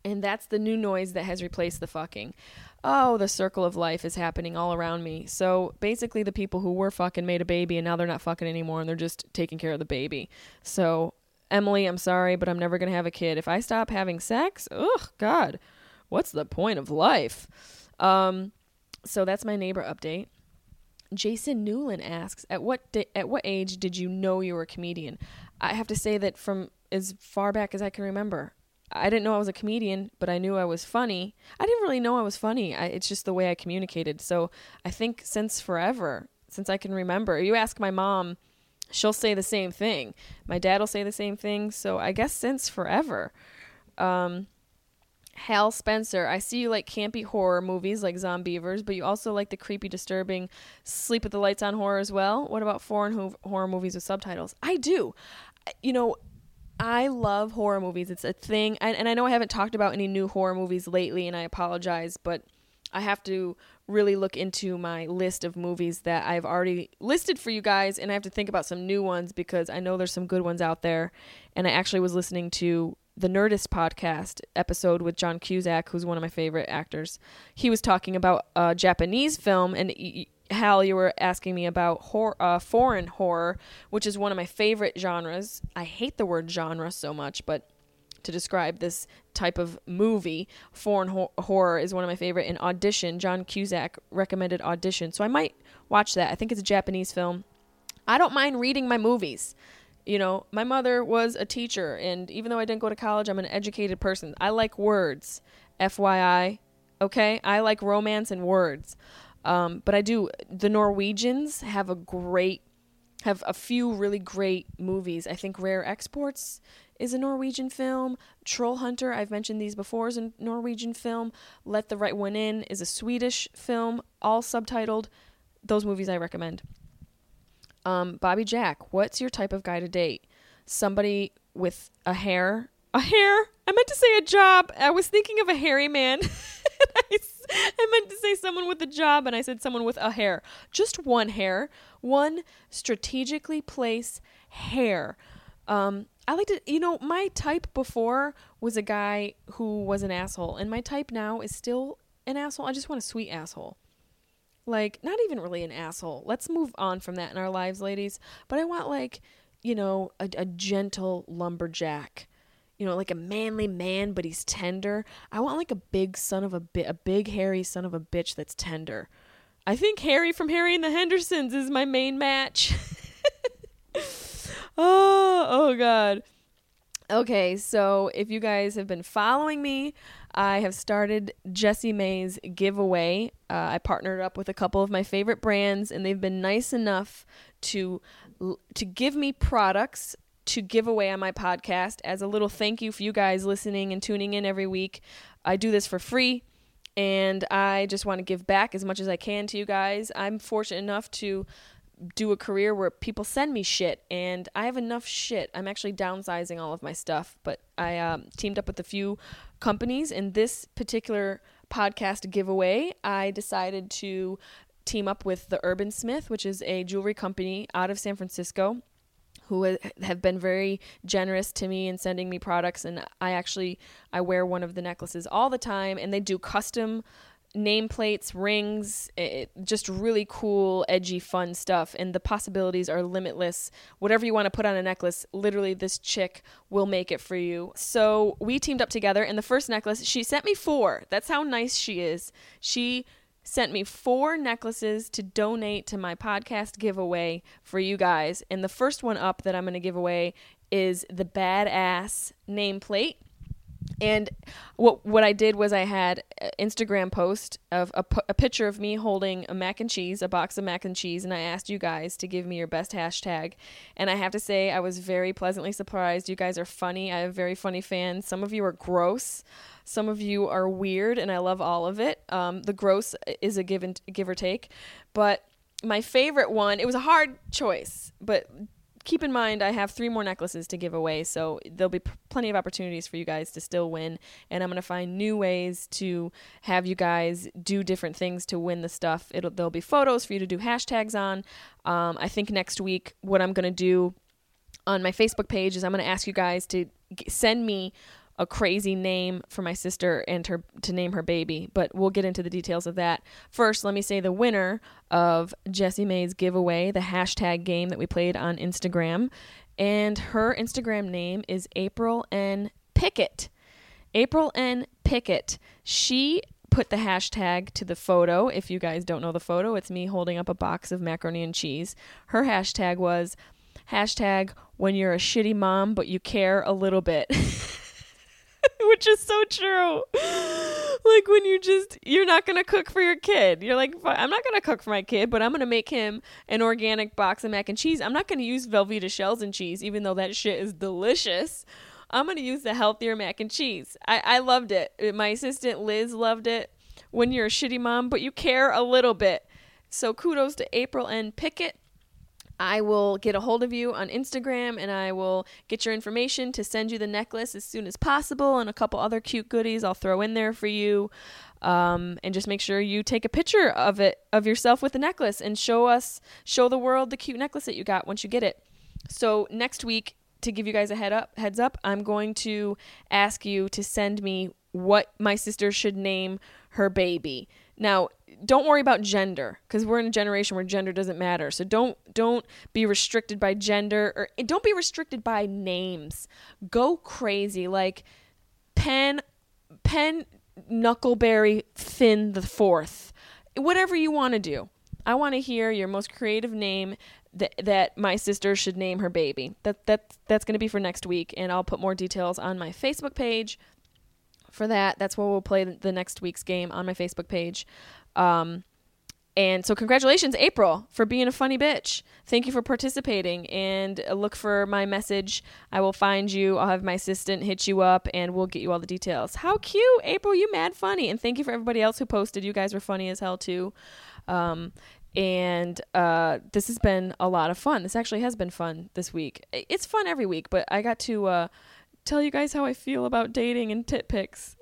and that's the new noise that has replaced the fucking. Oh, the circle of life is happening all around me. So basically the people who were fucking made a baby, and now they're not fucking anymore, and they're just taking care of the baby. So, Emily, I'm sorry, but I'm never going to have a kid. If I stop having sex, ugh, God, what's the point of life? Um, so that's my neighbor update. Jason Newland asks, at what di- at what age did you know you were a comedian? I have to say that from as far back as I can remember. I didn't know I was a comedian, but I knew I was funny. I didn't really know I was funny. I, it's just the way I communicated. So I think since forever, since I can remember, you ask my mom, she'll say the same thing. My dad will say the same thing. So I guess since forever. Um, Hal Spencer, I see you like campy horror movies like Zombievers, but you also like the creepy, disturbing, sleep with the lights on horror as well. What about foreign ho- horror movies with subtitles? I do. You know, I love horror movies. It's a thing. And, and I know I haven't talked about any new horror movies lately, and I apologize, but I have to really look into my list of movies that I've already listed for you guys, and I have to think about some new ones because I know there's some good ones out there. And I actually was listening to the Nerdist podcast episode with John Cusack, who's one of my favorite actors. He was talking about a Japanese film, and Hal, you were asking me about horror, uh, foreign horror, which is one of my favorite genres. I hate the word genre so much, but to describe this type of movie, foreign ho- horror is one of my favorite. And Audition, John Cusack recommended Audition. So I might watch that. I think it's a Japanese film. I don't mind reading my movies. You know, my mother was a teacher, and even though I didn't go to college, I'm an educated person. I like words, F Y I, okay? I like romance and words. Um, but I do, the Norwegians have a great, have a few really great movies. I think Rare Exports is a Norwegian film. Troll Hunter, I've mentioned these before, is a Norwegian film. Let the Right One In is a Swedish film, all subtitled. Those movies I recommend. Um, Bobby Jack, what's your type of guy to date? Somebody with a hair. A hair? I meant to say a job. I was thinking of a hairy man. I, I meant to say someone with a job, and I said someone with a hair. Just one hair. One strategically placed hair. Um, I like to, you know, my type before was a guy who was an asshole, and my type now is still an asshole. I just want a sweet asshole. Like, not even really an asshole. Let's move on from that in our lives, ladies. But I want, like, you know, a, a gentle lumberjack. You know, like a manly man, but he's tender. I want, like, a big son of a bi- a big hairy son of a bitch that's tender. I think Harry from Harry and the Hendersons is my main match. Oh, oh God. Okay, so if you guys have been following me, I have started Jesse May's giveaway. Uh, I partnered up with a couple of my favorite brands, and they've been nice enough to to give me products to give away on my podcast as a little thank you for you guys listening and tuning in every week. I do this for free, and I just want to give back as much as I can to you guys. I'm fortunate enough to do a career where people send me shit, and I have enough shit. I'm actually downsizing all of my stuff, but I um, teamed up with a few companies. In this particular podcast giveaway, I decided to team up with the Urban Smith, which is a jewelry company out of San Francisco, who have been very generous to me in sending me products. And I actually, I wear one of the necklaces all the time, and they do custom nameplates, rings, it, just really cool, edgy, fun stuff. And the possibilities are limitless. Whatever you want to put on a necklace, literally this chick will make it for you. So we teamed up together, and the first necklace, she sent me four. That's how nice she is. She sent me four necklaces to donate to my podcast giveaway for you guys. And the first one up that I'm going to give away is the Badass nameplate. And what what I did was I had an Instagram post of a, a picture of me holding a mac and cheese, a box of mac and cheese, and I asked you guys to give me your best hashtag. And I have to say I was very pleasantly surprised. You guys are funny. I have very funny fans. Some of you are gross. Some of you are weird, and I love all of it. Um, the gross is a give, and, give or take. But my favorite one, it was a hard choice, but keep in mind, I have three more necklaces to give away, so there'll be p- plenty of opportunities for you guys to still win, and I'm going to find new ways to have you guys do different things to win the stuff. It'll, there'll be photos for you to do hashtags on. Um, I think next week what I'm going to do on my Facebook page is I'm going to ask you guys to g- send me a crazy name for my sister and her to name her baby, but we'll get into the details of that. First, let me say the winner of Jessie May's giveaway, the hashtag game that we played on Instagram, and her Instagram name is April N. Pickett. April N. Pickett. She put the hashtag to the photo. If you guys don't know the photo, it's me holding up a box of macaroni and cheese. Her hashtag was hashtag when you're a shitty mom but you care a little bit. Which is so true. Like when you just, you're not going to cook for your kid. You're like, I'm not going to cook for my kid, but I'm going to make him an organic box of mac and cheese. I'm not going to use Velveeta shells and cheese, even though that shit is delicious. I'm going to use the healthier mac and cheese. I, I loved it. My assistant Liz loved it. When you're a shitty mom, but you care a little bit. So kudos to April N. Pickett. I will get a hold of you on Instagram, and I will get your information to send you the necklace as soon as possible, and a couple other cute goodies I'll throw in there for you. Um, and just make sure you take a picture of it, of yourself with the necklace, and show us, show the world the cute necklace that you got once you get it. So next week, to give you guys a head up, heads up, I'm going to ask you to send me what my sister should name her baby. Now, don't worry about gender, because we're in a generation where gender doesn't matter. So don't don't be restricted by gender, or don't be restricted by names. Go crazy, like Pen Pen Knuckleberry Finn the Fourth. Whatever you want to do. I want to hear your most creative name that that my sister should name her baby. That that that's going to be for next week, and I'll put more details on my Facebook page. For that, that's where we'll play the next week's game on my Facebook page. Um, And so congratulations, April, for being a funny bitch. Thank you for participating, and look for my message. I will find you. I'll have my assistant hit you up, and we'll get you all the details. How cute, April, you mad funny. And thank you for everybody else who posted. You guys were funny as hell too. Um, and uh, this has been a lot of fun. This actually has been fun this week. It's fun every week, but I got to uh, tell you guys how I feel about dating and tit pics.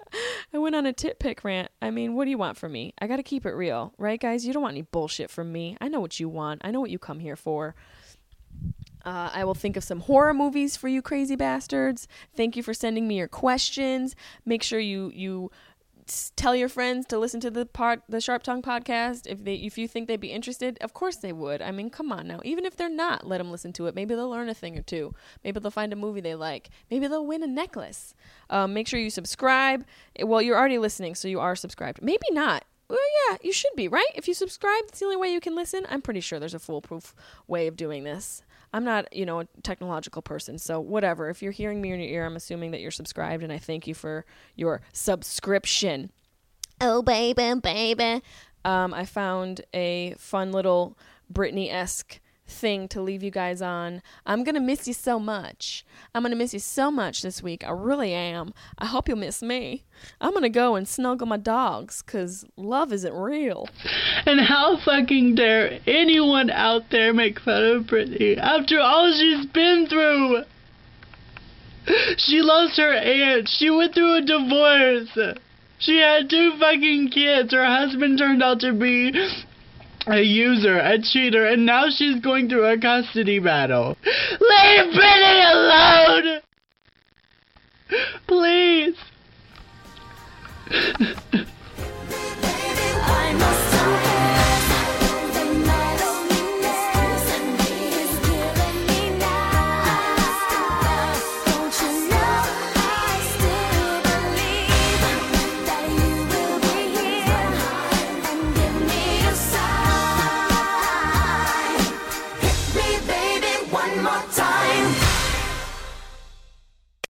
I went on a tit pic rant. I mean, what do you want from me? I got to keep it real, right, guys? You don't want any bullshit from me. I know what you want. I know what you come here for. Uh, I will think of some horror movies for you crazy bastards. Thank you for sending me your questions. Make sure you you tell your friends to listen to the pod, the Sharp Tongue podcast. If they if you think they'd be interested, of course they would. I mean, come on now. Even if they're not, let them listen to it. Maybe they'll learn a thing or two. Maybe they'll find a movie they like. Maybe they'll win a necklace. Um, make sure you subscribe. Well, you're already listening, so you are subscribed. Maybe not. Well, yeah, you should be, right? If you subscribe, that's the only way you can listen. I'm pretty sure there's a foolproof way of doing this. I'm not, you know, a technological person, so whatever. If you're hearing me in your ear, I'm assuming that you're subscribed, and I thank you for your subscription. Oh, baby, baby. Um, I found a fun little Britney-esque thing to leave you guys on. I'm going to miss you so much. I'm going to miss you so much this week. I really am. I hope you'll miss me. I'm going to go and snuggle my dogs because love isn't real. And how fucking dare anyone out there make fun of Britney after all she's been through? She lost her aunt. She went through a divorce. She had two fucking kids. Her husband turned out to be a user, a cheater, and now she's going through a custody battle. Leave Britney alone! Please!